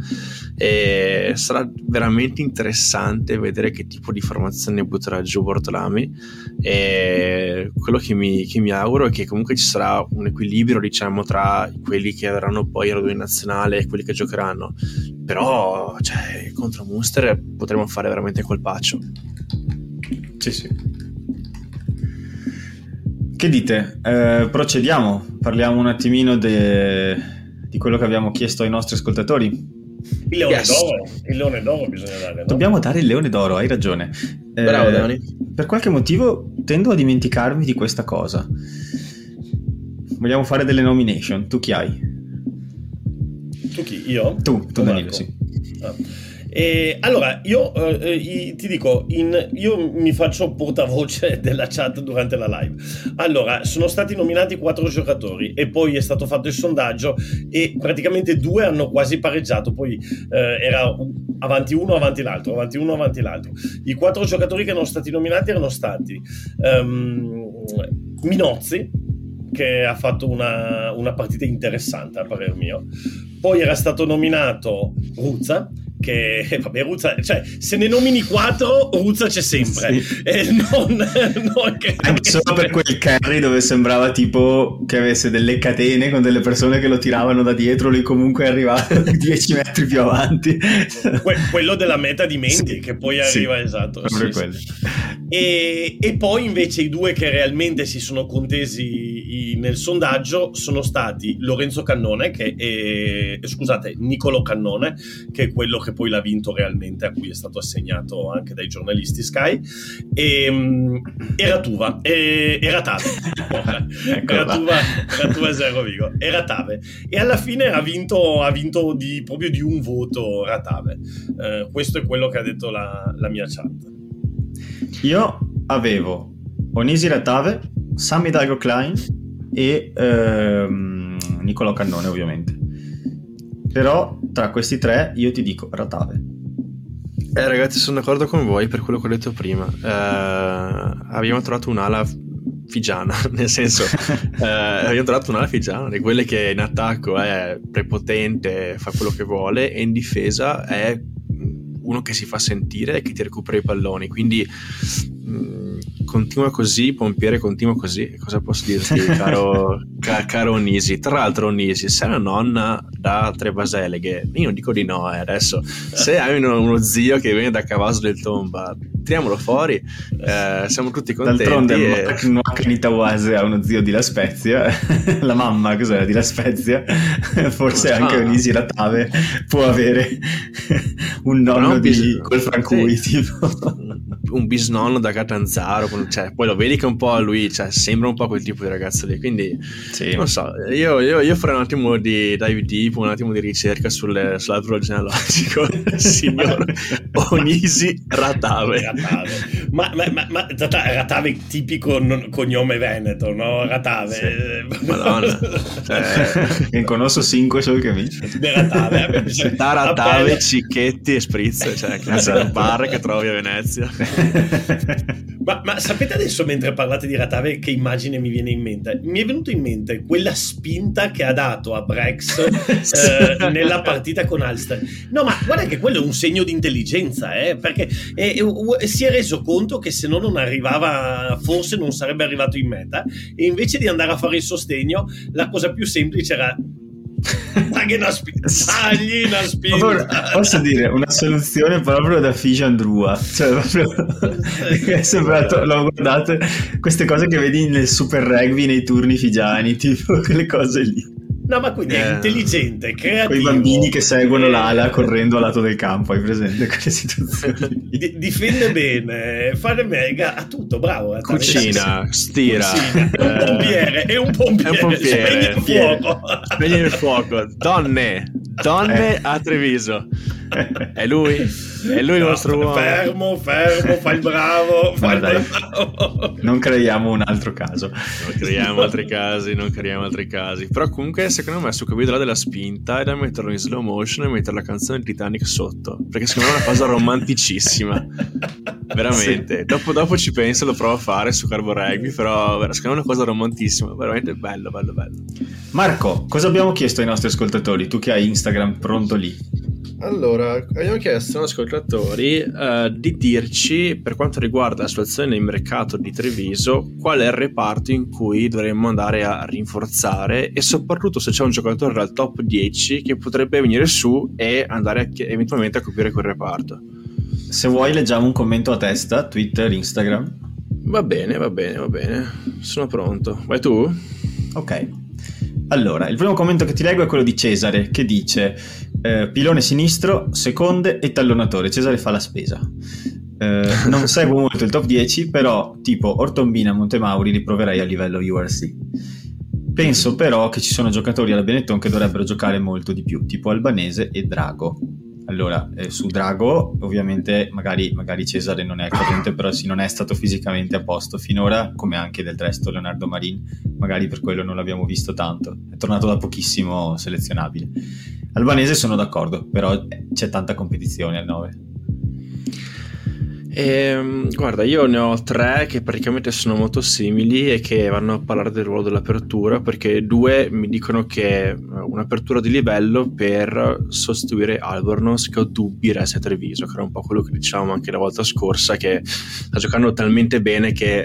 e sarà veramente interessante vedere che tipo di formazione butterà giù Bortolami, e quello che mi auguro è che comunque ci sarà un equilibrio, diciamo, tra quelli che avranno poi la 2 nazionale e quelli che giocheranno, però cioè, contro Munster potremmo fare veramente colpaccio. Sì, sì. Che dite? Procediamo, parliamo un attimino di quello che abbiamo chiesto ai nostri ascoltatori. Il leone d'oro bisogna dare, no? Dobbiamo dare il leone d'oro, hai ragione. Bravo Dani. Per qualche motivo tendo a dimenticarmi di questa cosa. Vogliamo fare delle nomination. Tu chi hai? Tu chi? Io? Tu Danilo, sì. Ah. Allora io ti dico, io mi faccio portavoce della chat durante la live. Allora, sono stati nominati 4 giocatori e poi è stato fatto il sondaggio e praticamente 2 hanno quasi pareggiato, poi era avanti uno, avanti l'altro, avanti uno, avanti l'altro. I 4 giocatori che erano stati nominati erano stati Minozzi, che ha fatto una partita interessante a parer mio, poi era stato nominato Ruzza, che vabbè, Ruzza, cioè se ne nomini 4 Ruzza c'è sempre, sì. E non anche solo per quel carry dove sembrava tipo che avesse delle catene con delle persone che lo tiravano da dietro, lui comunque è arrivato 10 metri più avanti, quello della meta di Mendy, sì. Che poi arriva, sì. Esatto, sì, sì. E poi invece i 2 che realmente si sono contesi nel sondaggio sono stati Lorenzo Cannone, Nicolò Cannone, che è quello che poi l'ha vinto realmente, a cui è stato assegnato anche dai giornalisti Sky, e Ratave, e alla fine ha vinto proprio di un voto Ratave. Questo è quello che ha detto la mia chat. Io avevo Onisi Ratave, Sam Hidalgo-Clyne e Nicolò Cannone, ovviamente, però tra questi 3 io ti dico Ratave. Ragazzi, sono d'accordo con voi per quello che ho detto prima. Abbiamo trovato un'ala figiana, nel senso abbiamo trovato un'ala figiana di quelle che in attacco è prepotente, fa quello che vuole, e in difesa è uno che si fa sentire e che ti recupera i palloni, quindi continua così, pompiere continua così, cosa posso dirti, caro Onisi? Tra l'altro, Onisi, sei una nonna da tre baseleghe? Io non dico di no, adesso se hai uno zio che viene da Cavaso del Tomba, tiriamolo fuori, siamo tutti contenti. D'altronde Macrinita Oase ha uno zio di La Spezia, la mamma cos'è di La Spezia, forse anche Onisi Ratave può avere un nonno di quel Francui, sì, tipo un bisnonno da Catanzaro, cioè, poi lo vedi che un po' lui, cioè, sembra un po' quel tipo di ragazzo lì, quindi sì, non so, io farei un attimo di dive deep, un attimo di ricerca sull'albero genealogico signor Onisi Ratave. Ma Ratave tipico cognome veneto, no? Ratave, sì. Madonna, ne conosco 5 solo che mi Ratave, cioè, da Ratave, Cicchetti e Spritz, cioè un bar che trovi a Venezia. Ma sapete adesso, mentre parlate di Ratave, che immagine mi viene in mente? Mi è venuto in mente quella spinta che ha dato a Brex nella partita con Ulster. No, ma guarda che quello è un segno di intelligenza, perché si è reso conto che se no non arrivava, forse non sarebbe arrivato in meta, e invece di andare a fare il sostegno, la cosa più semplice era dagli una spinta. Posso dire una soluzione proprio da Fiji Andrua, cioè proprio è sembrato, l'ho guardato, queste cose che vedi nel Super Rugby nei turni figiani, tipo quelle cose lì. No, ma quindi è intelligente, creativo. Quei bambini che seguono l'ala correndo al lato del campo, hai presente quelle situazioni? Difende bene, fa le mega, ha tutto, bravo. Cucina, stira. È un pompiere. Spegne il fuoco. Donne a Treviso. È lui il nostro uomo. Fermo, fa il bravo. Non creiamo un altro caso. Non creiamo altri casi. Però comunque, secondo me, su cui vedrà della spinta è da metterlo in slow motion e mettere la canzone Titanic sotto, perché secondo me è una cosa romanticissima. Veramente. Sì. Dopo ci penso, lo provo a fare su Carbo Rugby, però secondo me è una cosa romantissima, veramente bello. Marco, cosa abbiamo chiesto ai nostri ascoltatori? Tu che hai Instagram pronto lì. Allora, abbiamo chiesto agli ascoltatori di dirci, per quanto riguarda la situazione del mercato di Treviso, qual è il reparto in cui dovremmo andare a rinforzare, e soprattutto se c'è un giocatore dal top 10 che potrebbe venire su e andare eventualmente a coprire quel reparto. Se vuoi leggiamo un commento a testa, Twitter, Instagram. Va bene, sono pronto. Vai tu? Ok. Allora, il primo commento che ti leggo è quello di Cesare, che dice pilone sinistro, seconde e tallonatore. Cesare fa la spesa. Non seguo molto il top 10, però tipo Ortombina, Montemauri li proverei a livello URC. Penso però che ci sono giocatori alla Benetton che dovrebbero giocare molto di più, tipo Albanese e Drago. Allora, su Drago ovviamente magari Cesare non è accadente, però sì, non è stato fisicamente a posto finora, come anche del resto Leonardo Marin, magari per quello non l'abbiamo visto tanto, è tornato da pochissimo selezionabile. Albanese sono d'accordo, però c'è tanta competizione al 9. Guarda, io ne ho 3 che praticamente sono molto simili e che vanno a parlare del ruolo dell'apertura, perché 2 mi dicono che un'apertura di livello per sostituire Albornoz, che ho dubbi resta a Treviso, che era un po' quello che dicevamo anche la volta scorsa, che sta giocando talmente bene che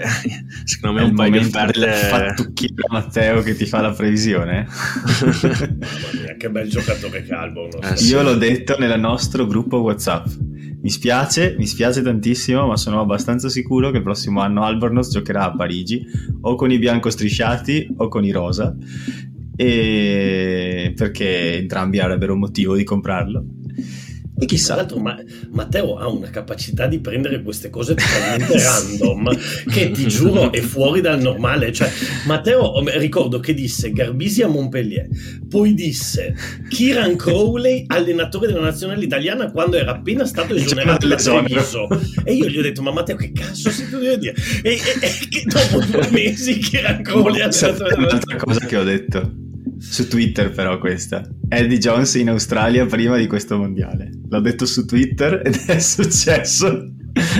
secondo me è un paio di offerte. Fattucchiera Matteo che ti fa la previsione. Mamma mia, che bel giocatore che Albornoz. Io l'ho detto nel nostro gruppo WhatsApp. Mi spiace tantissimo, ma sono abbastanza sicuro che il prossimo anno Albornoz giocherà a Parigi o con i bianco strisciati o con i rosa, e perché entrambi avrebbero un motivo di comprarlo. E chissà, l'altro, ma Matteo ha una capacità di prendere queste cose totalmente random che ti giuro è fuori dal normale. Cioè, Matteo, ricordo che disse Garbisi a Montpellier, poi disse Kieran Crowley allenatore della nazionale italiana quando era appena stato esonerato da Treviso, e io gli ho detto ma Matteo che cazzo sei tu di dire, e dopo 2 mesi Kieran Crowley allenatore della nazionale. Un'altra cosa che ho detto su Twitter, però, questa Eddie Jones in Australia prima di questo mondiale, l'ho detto su Twitter ed è successo.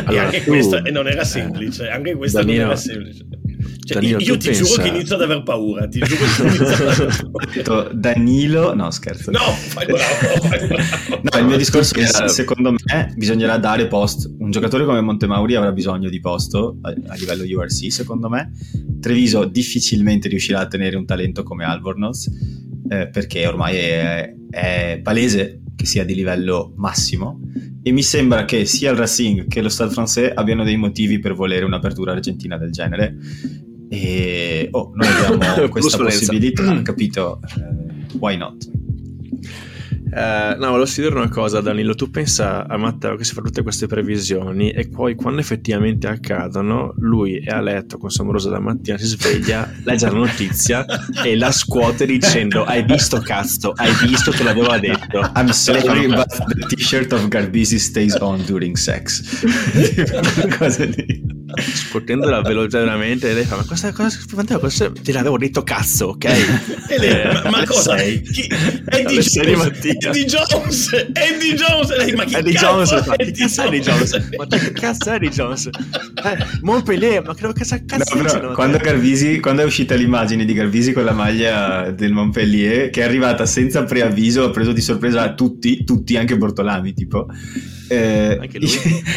Allora, e anche questa non era semplice, Danilo, non era semplice. Cioè, Danilo, io ti giuro che inizio ad aver paura. Ti giuro che inizio ad aver paura. Danilo, no, scherzo. No, fai bravo, fai bravo. No, il mio discorso è che secondo me bisognerà dare posto. Un giocatore come Montemauri avrà bisogno di posto a livello URC, secondo me. Treviso difficilmente riuscirà a tenere un talento come Albornoz, perché ormai è palese che sia di livello massimo, e mi sembra che sia il Racing che lo Stade Français abbiano dei motivi per volere un'apertura argentina del genere, e noi abbiamo questa possibilità, capito? Why not? No, volevo dire una cosa, Danilo. Tu pensa a Matteo che si fa tutte queste previsioni e poi quando effettivamente accadono lui è a letto con Somorosa la mattina, si sveglia, legge la notizia e la scuote dicendo hai visto, cazzo, hai visto, te l'avevo detto. I'm sorry but the t-shirt of Garbisi stays on during sex. Cosa lì, scuotendola veloce veramente, e lei fa ma cosa te l'avevo detto, cazzo, ok? E lei, ma cosa sei? Chi? Eddie Jones lei, ma chi Eddie cazzo Jones, è Eddie Jones? Ma che cazzo è Eddie Jones? Montpellier, ma che cazzo no, quando è uscita l'immagine di Garbisi con la maglia del Montpellier, che è arrivata senza preavviso, ha preso di sorpresa tutti, anche Bortolami, tipo. Anche lui.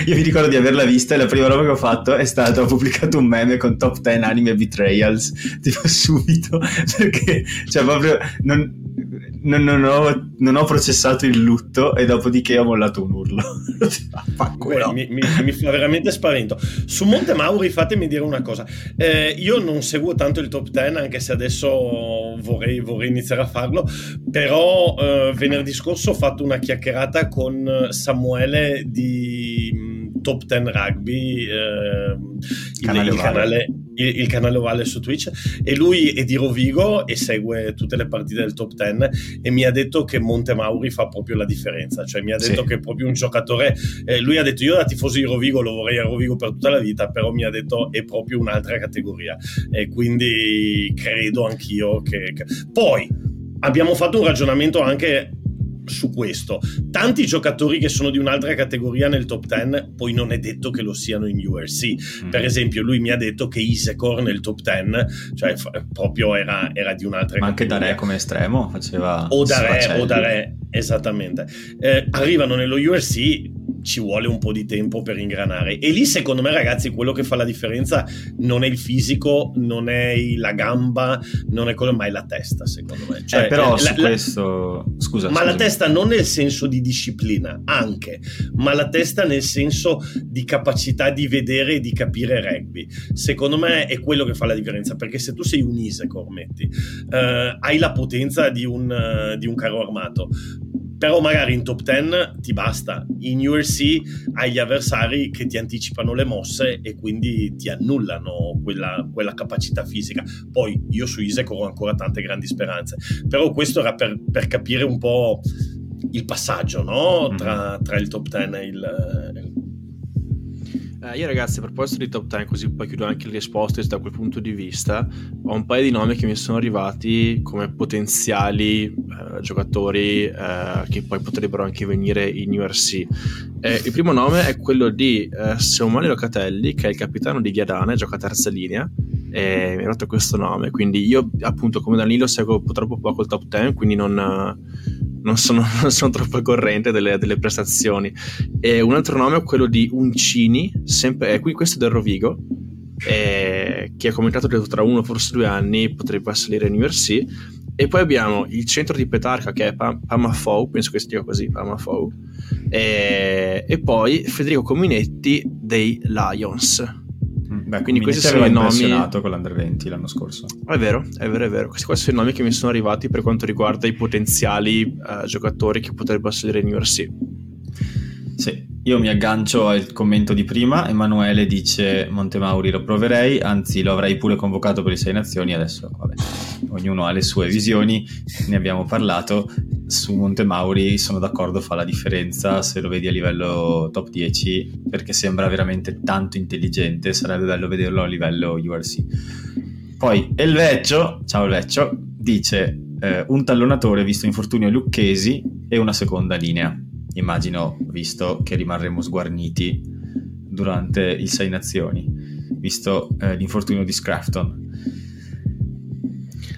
Io mi ricordo di averla vista e la prima roba che ho fatto è stato, ho pubblicato un meme con top 10 anime betrayals, tipo subito, perché cioè proprio non ho processato il lutto e dopodiché ho mollato un urlo. Mi fa veramente spavento. Su Montemauri fatemi dire una cosa, io non seguo tanto il top 10, anche se adesso vorrei iniziare a farlo, però venerdì scorso ho fatto una chiacchierata con Samuele di Top 10 Rugby, il canale ovale su Twitch, e lui è di Rovigo e segue tutte le partite del Top 10 e mi ha detto che Montemauri fa proprio la differenza, cioè mi ha detto che è proprio un giocatore, lui ha detto io da tifoso di Rovigo lo vorrei a Rovigo per tutta la vita, però mi ha detto è proprio un'altra categoria, e quindi credo anch'io che... Poi abbiamo fatto un ragionamento anche su questo, tanti giocatori che sono di un'altra categoria nel top 10 poi non è detto che lo siano in URC. Per esempio lui mi ha detto che Isekor nel top 10 cioè proprio era di un'altra ma categoria, ma anche Dare come estremo faceva o Dare esattamente. Arrivano nello URC, ci vuole un po' di tempo per ingranare, e lì secondo me ragazzi quello che fa la differenza non è il fisico, non è la gamba, non è quello, ma è la testa, secondo me, cioè, però su questo la testa non nel senso di disciplina anche, ma la testa nel senso di capacità di vedere e di capire rugby, secondo me è quello che fa la differenza, perché se tu sei un Isekor metti, hai la potenza di un carro armato, però magari in top 10 ti basta, in URC hai gli avversari che ti anticipano le mosse e quindi ti annullano quella capacità fisica. Poi io su Isaac ho ancora tante grandi speranze, però questo era per capire un po' il passaggio, no? tra il top 10 e il... Io ragazzi, a proposito di top 10, così poi chiudo anche le risposte da quel punto di vista, ho un paio di nomi che mi sono arrivati come potenziali giocatori che poi potrebbero anche venire in URC. Il primo nome è quello di Seumani Locatelli, che è il capitano di Ghiadane, gioca a terza linea, e mi è arrivato questo nome, quindi io appunto come Danilo seguo purtroppo poco il top 10, quindi non sono troppo corrente delle prestazioni. E un altro nome è quello di Uncini, sempre qui, questo è del Rovigo, che ha commentato che tra 1 forse 2 anni potrebbe salire in URC. E poi abbiamo il centro di Petarca, che è Pamafou, penso che si dica così, Pamafou, e poi Federico Cominetti dei Lions. Beh, quindi questi sono i nomi con l'Under 20 l'anno scorso. È vero. Questi qua sono i nomi che mi sono arrivati per quanto riguarda i potenziali giocatori che potrebbero salire in URC. Sì, io mi aggancio al commento di prima. Emanuele dice Montemauri lo proverei, anzi lo avrei pure convocato per le 6 nazioni. Adesso vabbè, ognuno ha le sue visioni, ne abbiamo parlato. Su Montemauri sono d'accordo, fa la differenza se lo vedi a livello top 10, perché sembra veramente tanto intelligente, sarebbe bello vederlo a livello URC. Poi Elveccio, ciao Elveccio, dice un tallonatore visto infortunio Lucchesi e una seconda linea. Immagino, visto che rimarremo sguarniti durante il 6 Nazioni. visto l'infortunio di Scrafton.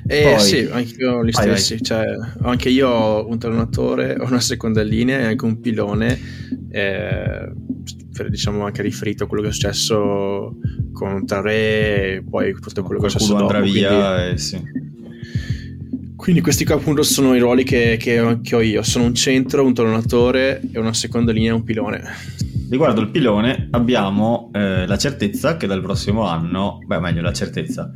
Poi, sì, anche io gli stessi. Cioè, anche io ho un talonatore, ho una seconda linea e anche un pilone, diciamo anche riferito a quello che è successo con Dare e poi tutto quello che è successo dopo. Via, quindi, quindi questi qua appunto sono i ruoli che ho io. Sono un centro, un talonatore e una seconda linea e un pilone. Riguardo il pilone abbiamo la certezza che dal prossimo anno, beh meglio la certezza,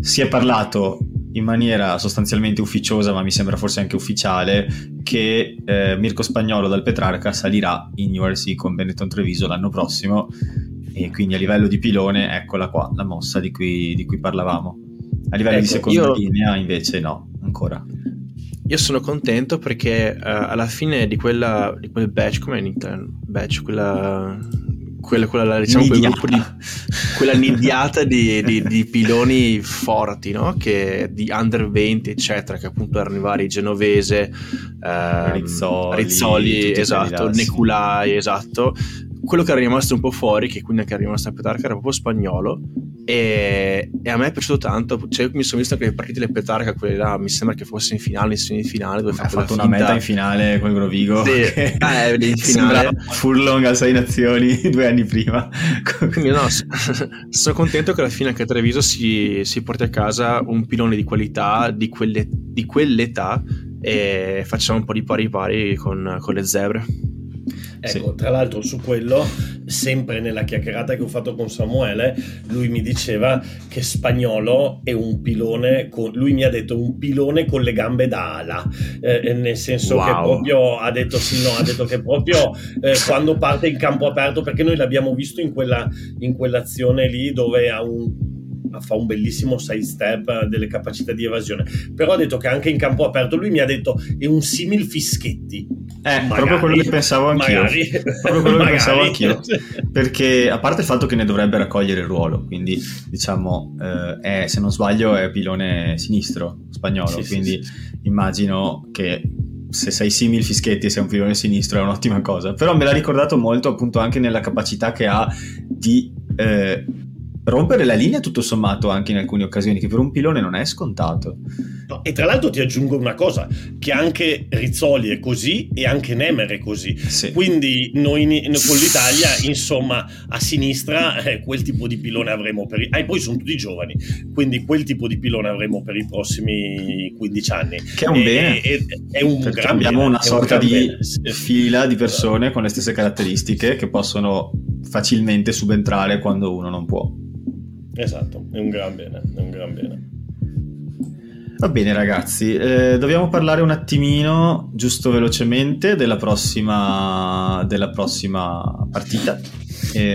si è parlato in maniera sostanzialmente ufficiosa, ma mi sembra forse anche ufficiale, che Mirko Spagnolo dal Petrarca salirà in URC con Benetton Treviso l'anno prossimo, e quindi a livello di pilone eccola qua la mossa di cui parlavamo. A livello di seconda linea invece no, ancora. Io sono contento perché alla fine di quel batch, come in interno batch, quella diciamo quel gruppo di quella nidiata di piloni forti, no? Che di under 20 eccetera, che appunto erano i vari Genovese, Rizzoli esatto, Neculai, esatto. Quello che era rimasto un po' fuori, che quindi anche era rimasto a Petrarca, era proprio Spagnolo, e a me è piaciuto tanto. Cioè, mi sono visto anche le partite del Petrarca, quelle là, mi sembra che fosse in finale, in semifinale, dove ha fatto una meta in finale con il Rovigo, sì, in finale Furlong a 6 Nazioni 2 anni prima. Quindi no, sono contento che alla fine anche a Treviso si porti a casa un pilone di qualità di quell'età, e facciamo un po' di pari pari con le Zebre. Ecco, sì. Tra l'altro su quello, sempre nella chiacchierata che ho fatto con Samuele, lui mi diceva che Spagnolo è un pilone, lui mi ha detto un pilone con le gambe da ala, nel senso wow. Che proprio ha detto sì, no, ha detto che proprio quando parte in campo aperto, perché noi l'abbiamo visto in quell'azione lì dove fa un bellissimo side step, delle capacità di evasione, però ha detto che anche in campo aperto, lui mi ha detto è un simil Fischetti, magari, proprio quello che pensavo anch'io, magari, proprio quello che pensavo anch'io, perché a parte il fatto che ne dovrebbe raccogliere il ruolo, quindi diciamo è, se non sbaglio è pilone sinistro Spagnolo, sì, quindi sì, immagino che se sei simil Fischetti e sei un pilone sinistro è un'ottima cosa, però me l'ha ricordato molto appunto anche nella capacità che ha di rompere la linea tutto sommato anche in alcune occasioni, che per un pilone non è scontato. No, e tra l'altro ti aggiungo una cosa, che anche Rizzoli è così e anche Nemer è così, sì. Quindi noi con l'Italia insomma a sinistra quel tipo di pilone avremo per poi sono tutti giovani, quindi quel tipo di pilone avremo per i prossimi 15 anni, che è un bene, è un gran abbiamo bene, una sorta un di bene. Fila di persone con le stesse caratteristiche che possono facilmente subentrare quando uno non può. Esatto, è un gran bene. Va bene ragazzi, dobbiamo parlare un attimino, giusto velocemente, della prossima partita,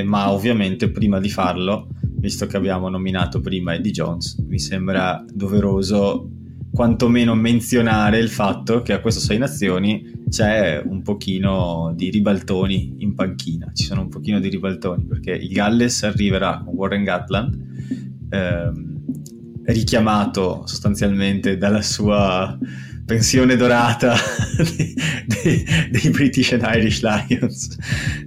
ma ovviamente prima di farlo, visto che abbiamo nominato prima Eddie Jones, mi sembra doveroso quantomeno menzionare il fatto che a questo 6 Nazioni c'è un pochino di ribaltoni in panchina, perché il Galles arriverà con Warren Gatland, richiamato sostanzialmente dalla sua pensione dorata dei British and Irish Lions,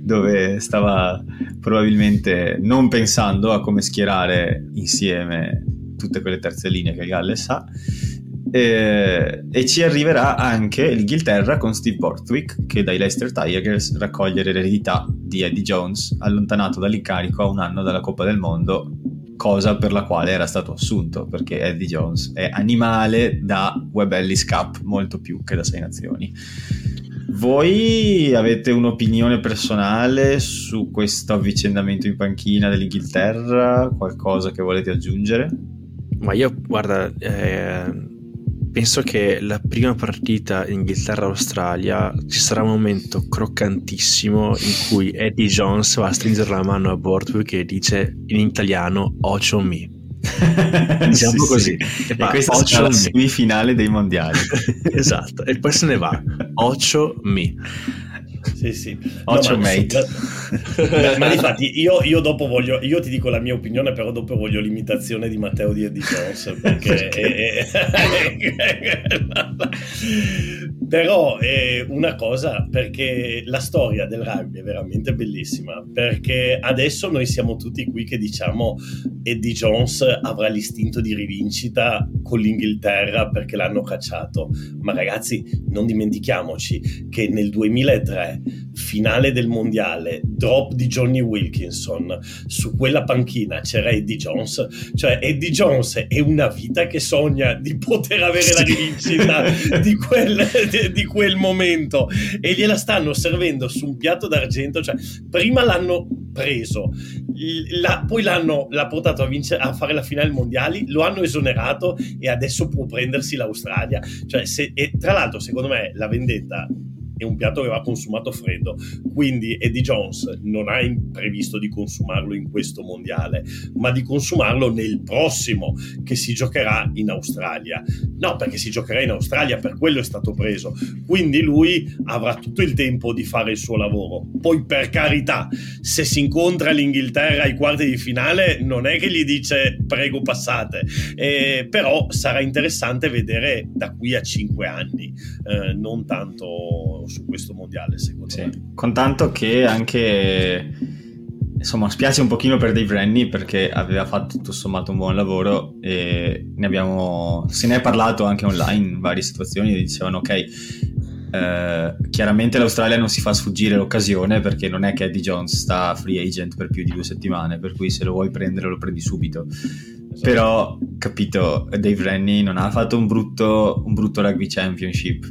dove stava probabilmente non pensando a come schierare insieme tutte quelle terze linee che il Galles ha. E ci arriverà anche l'Inghilterra con Steve Borthwick, che dai Leicester Tigers raccoglie l'eredità di Eddie Jones, allontanato dall'incarico a 1 anno dalla Coppa del Mondo, cosa per la quale era stato assunto, perché Eddie Jones è animale da Web Ellis Cup molto più che da 6 Nazioni. Voi avete un'opinione personale su questo avvicendamento in panchina dell'Inghilterra? Qualcosa che volete aggiungere? Ma io guarda, penso che la prima partita Inghilterra-Australia ci sarà un momento croccantissimo in cui Eddie Jones va a stringere la mano a Borthwick che dice in italiano "Ocho mi". Diciamo sì, così. Sì. E questa è la semifinale dei mondiali. Esatto, e poi se ne va "Ocho mi". Sì, sì. No, ma infatti io dopo voglio, io ti dico la mia opinione, però dopo voglio l'imitazione di Matteo di Eddie Jones, perché però è una cosa, perché la storia del rugby è veramente bellissima, perché adesso noi siamo tutti qui che diciamo Eddie Jones avrà l'istinto di rivincita con l'Inghilterra perché l'hanno cacciato, ma ragazzi non dimentichiamoci che nel 2003, finale del mondiale, drop di Johnny Wilkinson, su quella panchina c'era Eddie Jones. Cioè Eddie Jones è una vita che sogna di poter avere la rivincita di quel momento, e gliela stanno servendo su un piatto d'argento. Cioè prima l'hanno preso, poi l'ha portato a fare la finale mondiali, lo hanno esonerato e adesso può prendersi l'Australia. Cioè, e tra l'altro secondo me la vendetta è un piatto che va consumato freddo, quindi Eddie Jones non ha previsto di consumarlo in questo mondiale, ma di consumarlo nel prossimo che si giocherà in Australia. No, perché si giocherà in Australia, per quello è stato preso, quindi lui avrà tutto il tempo di fare il suo lavoro. Poi per carità, se si incontra l'Inghilterra ai quarti di finale non è che gli dice prego passate, però sarà interessante vedere da qui a 5 anni, non tanto su questo mondiale, secondo me. Con tanto che anche, insomma, spiace un pochino per Dave Rennie, perché aveva fatto tutto sommato un buon lavoro, e se ne è parlato anche online in varie situazioni, dicevano ok, chiaramente l'Australia non si fa sfuggire l'occasione, perché non è che Eddie Jones sta free agent per più di 2 settimane, per cui se lo vuoi prendere lo prendi subito. Però, capito, Dave Rennie non ha fatto un brutto rugby championship,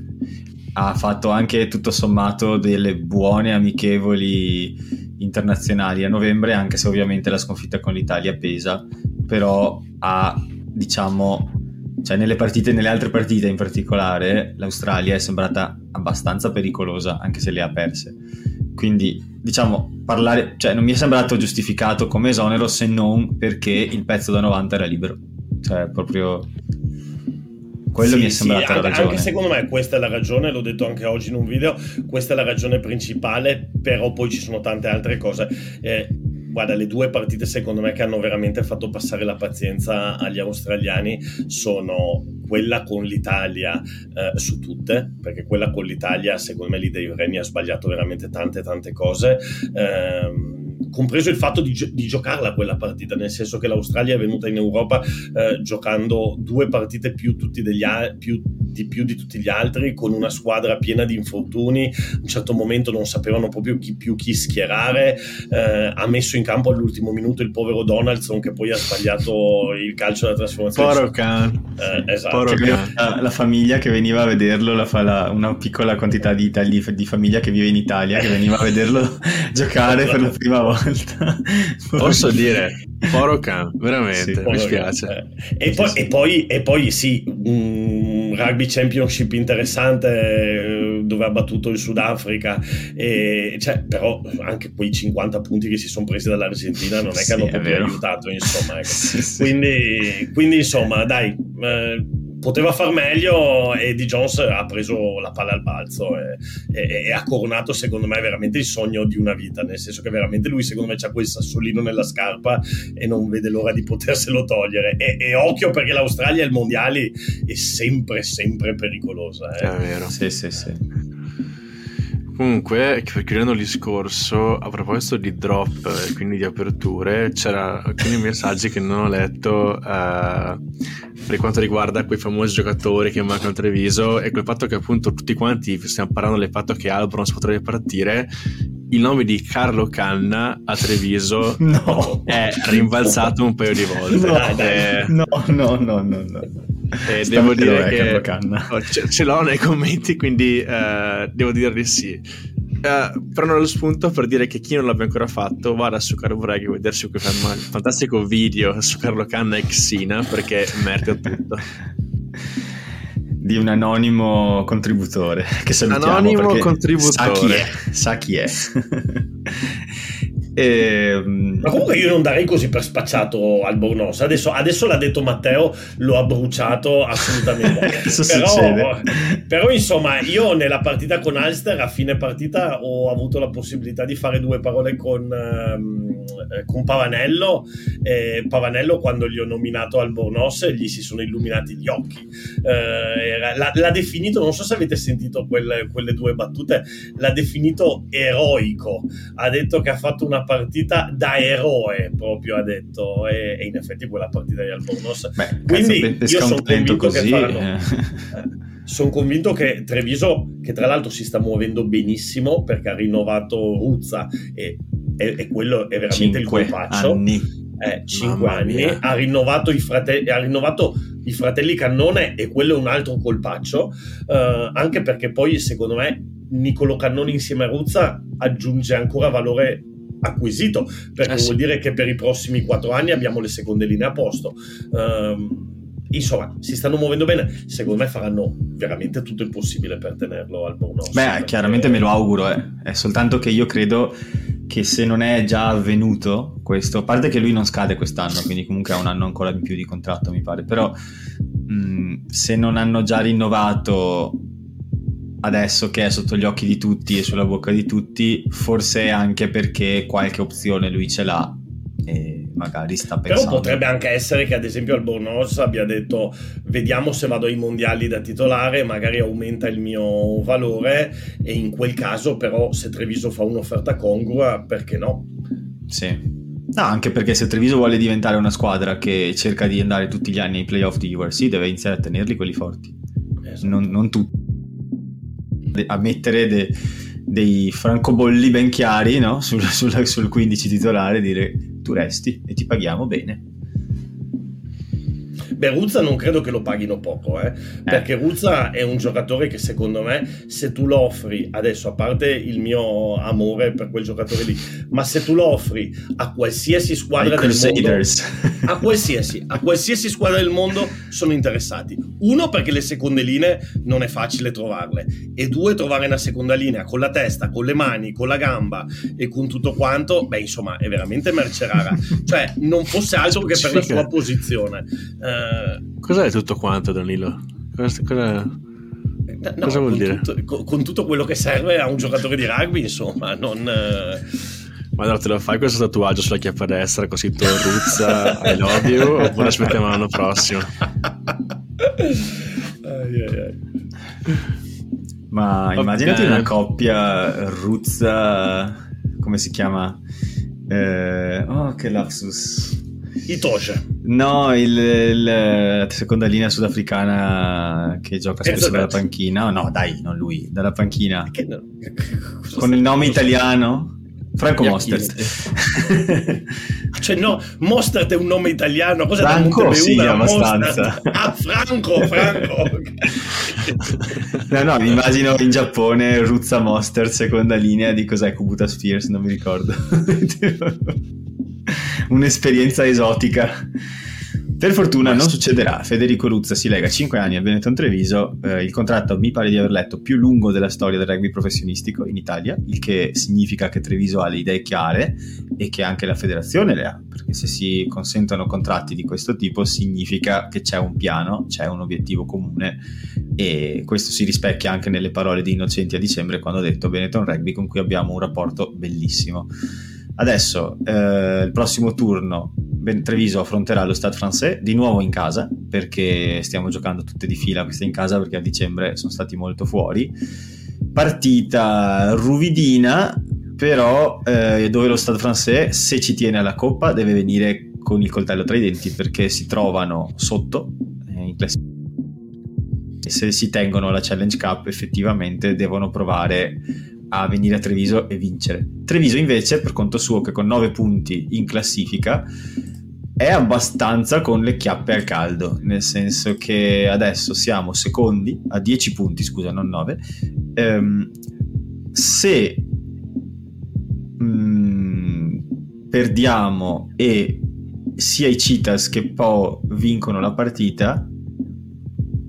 ha fatto anche tutto sommato delle buone amichevoli internazionali a novembre, anche se ovviamente la sconfitta con l'Italia pesa, però ha, diciamo, cioè nelle altre partite in particolare l'Australia è sembrata abbastanza pericolosa, anche se le ha perse. Quindi diciamo non mi è sembrato giustificato come esonero, se non perché il pezzo da 90 era libero, cioè proprio quello mi è sembrata la ragione. Anche secondo me questa è la ragione, l'ho detto anche oggi in un video, questa è la ragione principale, però poi ci sono tante altre cose. Guarda, le 2 partite secondo me che hanno veramente fatto passare la pazienza agli australiani sono quella con l'Italia, su tutte, perché quella con l'Italia secondo me lì Dave Rennie ha sbagliato veramente tante cose, compreso il fatto di giocarla quella partita, nel senso che l'Australia è venuta in Europa giocando 2 partite più di tutti gli altri, con una squadra piena di infortuni. A un certo momento non sapevano proprio chi schierare, ha messo in campo all'ultimo minuto il povero Donaldson, che poi ha sbagliato il calcio della trasformazione. Esatto. La famiglia che veniva a vederlo, una piccola quantità di famiglia che vive in Italia, che veniva a vederlo giocare per la prima volta. Posso dire poro can, veramente, mi spiace. E poi sì, un rugby championship interessante dove ha battuto il Sudafrica, però anche quei 50 punti che si sono presi dall'Argentina non è che hanno proprio aiutato, insomma, ecco. Quindi insomma dai, poteva far meglio, e Eddie Jones ha preso la palla al balzo e ha coronato secondo me veramente il sogno di una vita, nel senso che veramente lui secondo me c'ha quel sassolino nella scarpa e non vede l'ora di poterselo togliere, e occhio, perché l'Australia ai mondiali è sempre pericolosa, È vero. Sì. Comunque, chiudendo il discorso, a proposito di drop e quindi di aperture, c'era alcuni messaggi che non ho letto per quanto riguarda quei famosi giocatori che mancano a Treviso, e quel fatto che appunto tutti quanti stiamo parlando del fatto che Albornoz potrebbe partire. Il nome di Carlo Canna a Treviso è rimbalzato un paio di volte. No. Devo dire che ce l'ho nei commenti, quindi devo dirgli sì. Prendo lo spunto per dire che chi non l'abbia ancora fatto vada su Carbureg a vedersi quel fantastico video su Carlo Canna e Xina, perché merita tutto. Di un anonimo contributore che salutiamo, anonimo contributore, sa chi è. Ma comunque io non darei così per spacciato Albornoz. Adesso l'ha detto Matteo, lo ha bruciato assolutamente. però insomma, io nella partita con Ulster, a fine partita, ho avuto la possibilità di fare due parole con Pavanello. Pavanello, quando gli ho nominato Albornoz, gli si sono illuminati gli occhi. L'ha definito, non so se avete sentito quelle due battute, l'ha definito eroico. Ha detto che ha fatto una partita da eroe, proprio ha detto, e in effetti quella partita di Albornoz. Beh, quindi io sono convinto così, che faranno. Sono convinto che Treviso, che tra l'altro si sta muovendo benissimo perché ha rinnovato Ruzza, e quello è veramente il colpaccio. 5 anni ha rinnovato i fratelli Cannone, e quello è un altro colpaccio, anche perché poi secondo me Nicolò Cannone insieme a Ruzza aggiunge ancora valore acquisito, perché vuol dire che per i prossimi 4 anni abbiamo le seconde linee a posto. Insomma, si stanno muovendo bene, secondo me faranno veramente tutto il possibile per tenerlo al Albornoz. Beh, chiaramente me lo auguro, è soltanto che io credo che se non è già avvenuto questo, a parte che lui non scade quest'anno, quindi comunque ha un anno ancora in più di contratto, mi pare, però se non hanno già rinnovato adesso che è sotto gli occhi di tutti e sulla bocca di tutti, forse anche perché qualche opzione lui ce l'ha e magari sta pensando. Però potrebbe anche essere che ad esempio Albornoz abbia detto: vediamo se vado ai mondiali da titolare, magari aumenta il mio valore, e in quel caso però se Treviso fa un'offerta congrua, perché no? Sì. No, anche perché se Treviso vuole diventare una squadra che cerca di andare tutti gli anni ai playoff di URC, deve iniziare a tenerli quelli forti. Esatto. Non tutti, a mettere dei francobolli ben chiari, no? sul 15 titolare, dire tu resti e ti paghiamo bene. Beh, Ruzza non credo che lo paghino poco, perché Ruzza è un giocatore che secondo me, se tu lo offri adesso, a parte il mio amore per quel giocatore lì, ma se tu lo offri a qualsiasi squadra del mondo, a qualsiasi squadra del mondo sono interessati. Uno, perché le seconde linee non è facile trovarle, e due, trovare una seconda linea con la testa, con le mani, con la gamba e con tutto quanto, beh insomma è veramente merce rara. Cioè, non fosse altro che per la sua posizione. Cos'è tutto quanto, Danilo? Cosa vuol dire? Con tutto quello che serve a un giocatore di rugby, insomma, non... Ma allora te lo fai questo tatuaggio sulla chiappa destra con scritto Ruzza I love you, oppure aspettiamo l'anno prossimo? Ma immaginati una coppia Ruzza, come si chiama? Che lapsus. Itoje. No, la seconda linea sudafricana che gioca spesso dalla panchina. No, dai, non lui, dalla panchina. Con il nome italiano? Franco Mostert. Cioè no, Mostert è un nome italiano. Cosa Franco? Sì, abbastanza. Ah, Franco. No, mi immagino in Giappone Ruzza Mostert, seconda linea di cos'è, Kubuta Spears, non mi ricordo. Un'esperienza esotica. Per fortuna non succederà. Federico Ruzza si lega 5 anni al Benetton Treviso, il contratto mi pare di aver letto più lungo della storia del rugby professionistico in Italia, il che significa che Treviso ha le idee chiare e che anche la federazione le ha, perché se si consentono contratti di questo tipo significa che c'è un piano, c'è un obiettivo comune, e questo si rispecchia anche nelle parole di Innocenti a dicembre, quando ha detto Benetton Rugby, con cui abbiamo un rapporto bellissimo. Adesso il prossimo turno Treviso affronterà lo Stade Français di nuovo in casa, perché stiamo giocando tutte di fila queste in casa, perché a dicembre sono stati molto fuori. Partita ruvidina, però dove lo Stade Français, se ci tiene alla Coppa, deve venire con il coltello tra i denti, perché si trovano sotto in classifica, e se si tengono la Challenge Cup effettivamente devono provare a venire a Treviso e vincere. Treviso invece, per conto suo, che con 9 punti in classifica è abbastanza con le chiappe al caldo, nel senso che adesso siamo secondi a 10 punti, scusa, non 9. Se perdiamo e sia i Citas che poi vincono la partita,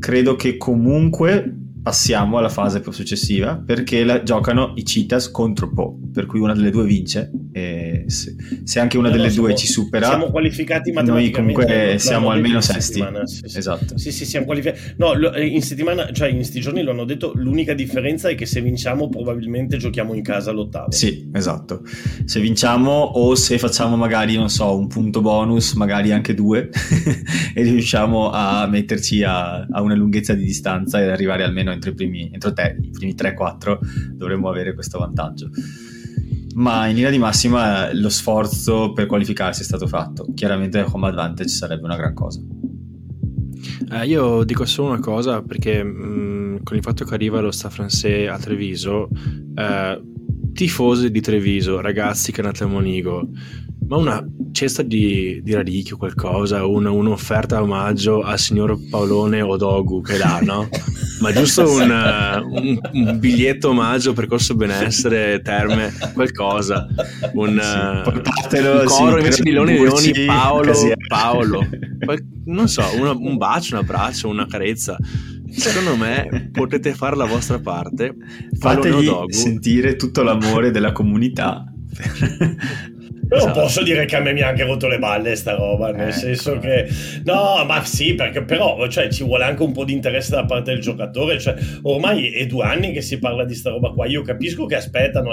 credo che comunque passiamo alla fase successiva, perché giocano i Citas contro Po, per cui una delle due vince, se anche una delle due ci supera, siamo qualificati matematicamente, noi comunque siamo almeno sesti. Sì. Esatto. Sì, siamo qualificati. No, in settimana, cioè in sti giorni l'hanno detto, l'unica differenza è che se vinciamo probabilmente giochiamo in casa all'ottavo. Sì, esatto. Se vinciamo o se facciamo magari, non so, un punto bonus, magari anche due e riusciamo a metterci a una lunghezza di distanza ed arrivare almeno entro i primi 3-4, dovremmo avere questo vantaggio. Ma in linea di massima lo sforzo per qualificarsi è stato fatto. Chiaramente il home advantage sarebbe una gran cosa. Io dico solo una cosa, perché con il fatto che arriva lo Stade Français a Treviso, tifosi di Treviso, ragazzi che nati a Monigo, ma una cesta di radicchio, qualcosa, un'offerta a omaggio al signor Paolone Odogu che dà, no? Ma giusto un biglietto omaggio per corso benessere, terme, qualcosa, un coro invece di Leoni, Paolo, non so, un bacio, un abbraccio, una carezza. Secondo me potete fare la vostra parte, fategli sentire tutto l'amore della comunità. Però esatto. Posso dire che a me mi ha anche rotto le balle sta roba, nel senso che no, ma sì, perché però cioè, ci vuole anche un po' di interesse da parte del giocatore, cioè ormai è 2 anni che si parla di sta roba qua. Io capisco che aspettano,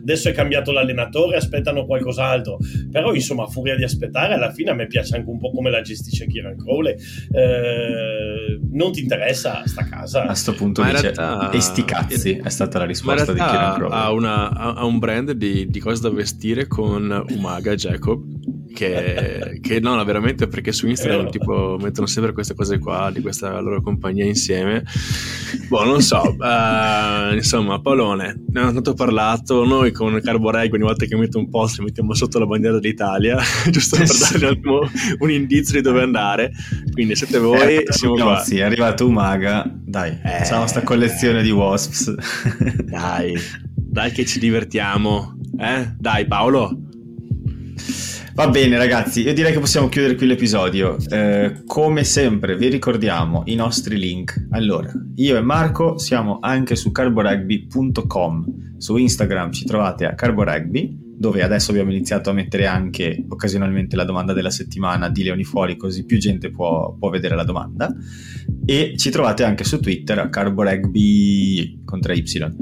adesso è cambiato l'allenatore, aspettano qualcos'altro, però insomma a furia di aspettare alla fine a me piace anche un po' come la gestisce Kieran Crowley. Non ti interessa sta casa a sto punto, dice, realtà... e sti cazzi è stata la risposta di Kieran Crowley. Ha un brand di cose da vestire con Umaga Jacob che no, no, veramente, perché su Instagram tipo mettono sempre queste cose qua di questa loro compagnia insieme. Boh, non so, insomma Paolone ne hanno tanto parlato, noi con Carboreg ogni volta che metto un post li mettiamo sotto la bandiera d'Italia giusto per dargli un indizio di dove andare, quindi siete voi, siamo qua. Sì, è arrivato Umaga, dai, facciamo sta collezione di Wasps, dai che ci divertiamo, dai Paolo. Va bene ragazzi, io direi che possiamo chiudere qui l'episodio. Come sempre vi ricordiamo i nostri link. Allora, io e Marco siamo anche su carborugby.com, su Instagram ci trovate a carborugby, dove adesso abbiamo iniziato a mettere anche occasionalmente la domanda della settimana di Leoni Fuori, così più gente può vedere la domanda. E ci trovate anche su Twitter a carborugby con 3y.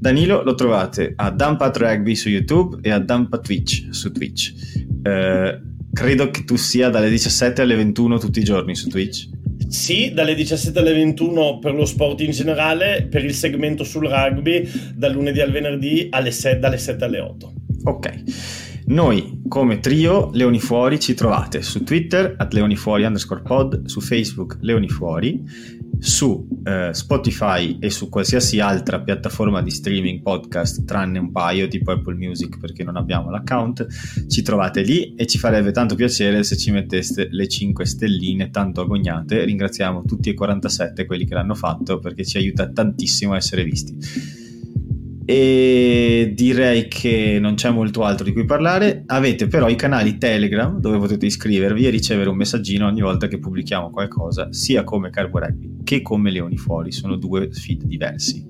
Danilo lo trovate a Dumpat Rugby su YouTube e a Dumpat Twitch su Twitch. Credo che tu sia dalle 17 alle 21 tutti i giorni su Twitch. Sì, dalle 17 alle 21 per lo sport in generale, per il segmento sul rugby dal lunedì al venerdì dalle 7 alle 8. Ok. Noi come trio Leoni Fuori ci trovate su Twitter @leonifuori_pod, su Facebook Leoni Fuori, su Spotify e su qualsiasi altra piattaforma di streaming podcast tranne un paio tipo Apple Music, perché non abbiamo l'account. Ci trovate lì e ci farebbe tanto piacere se ci metteste le 5 stelline tanto agognate. Ringraziamo tutti e 47 quelli che l'hanno fatto, perché ci aiuta tantissimo a essere visti. E direi che non c'è molto altro di cui parlare. Avete però i canali Telegram dove potete iscrivervi e ricevere un messaggino ogni volta che pubblichiamo qualcosa, sia come Carborugby che come Leoni Fuori, sono 2 feed diversi.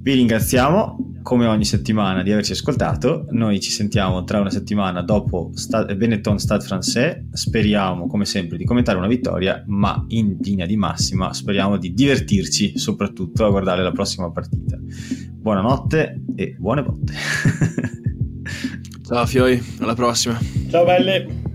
Vi ringraziamo come ogni settimana di averci ascoltato, noi ci sentiamo tra una settimana dopo Benetton Stade Français, speriamo come sempre di commentare una vittoria, ma in linea di massima speriamo di divertirci soprattutto a guardare la prossima partita. Buonanotte e buone botte. Ciao Fioi, alla prossima. Ciao belle.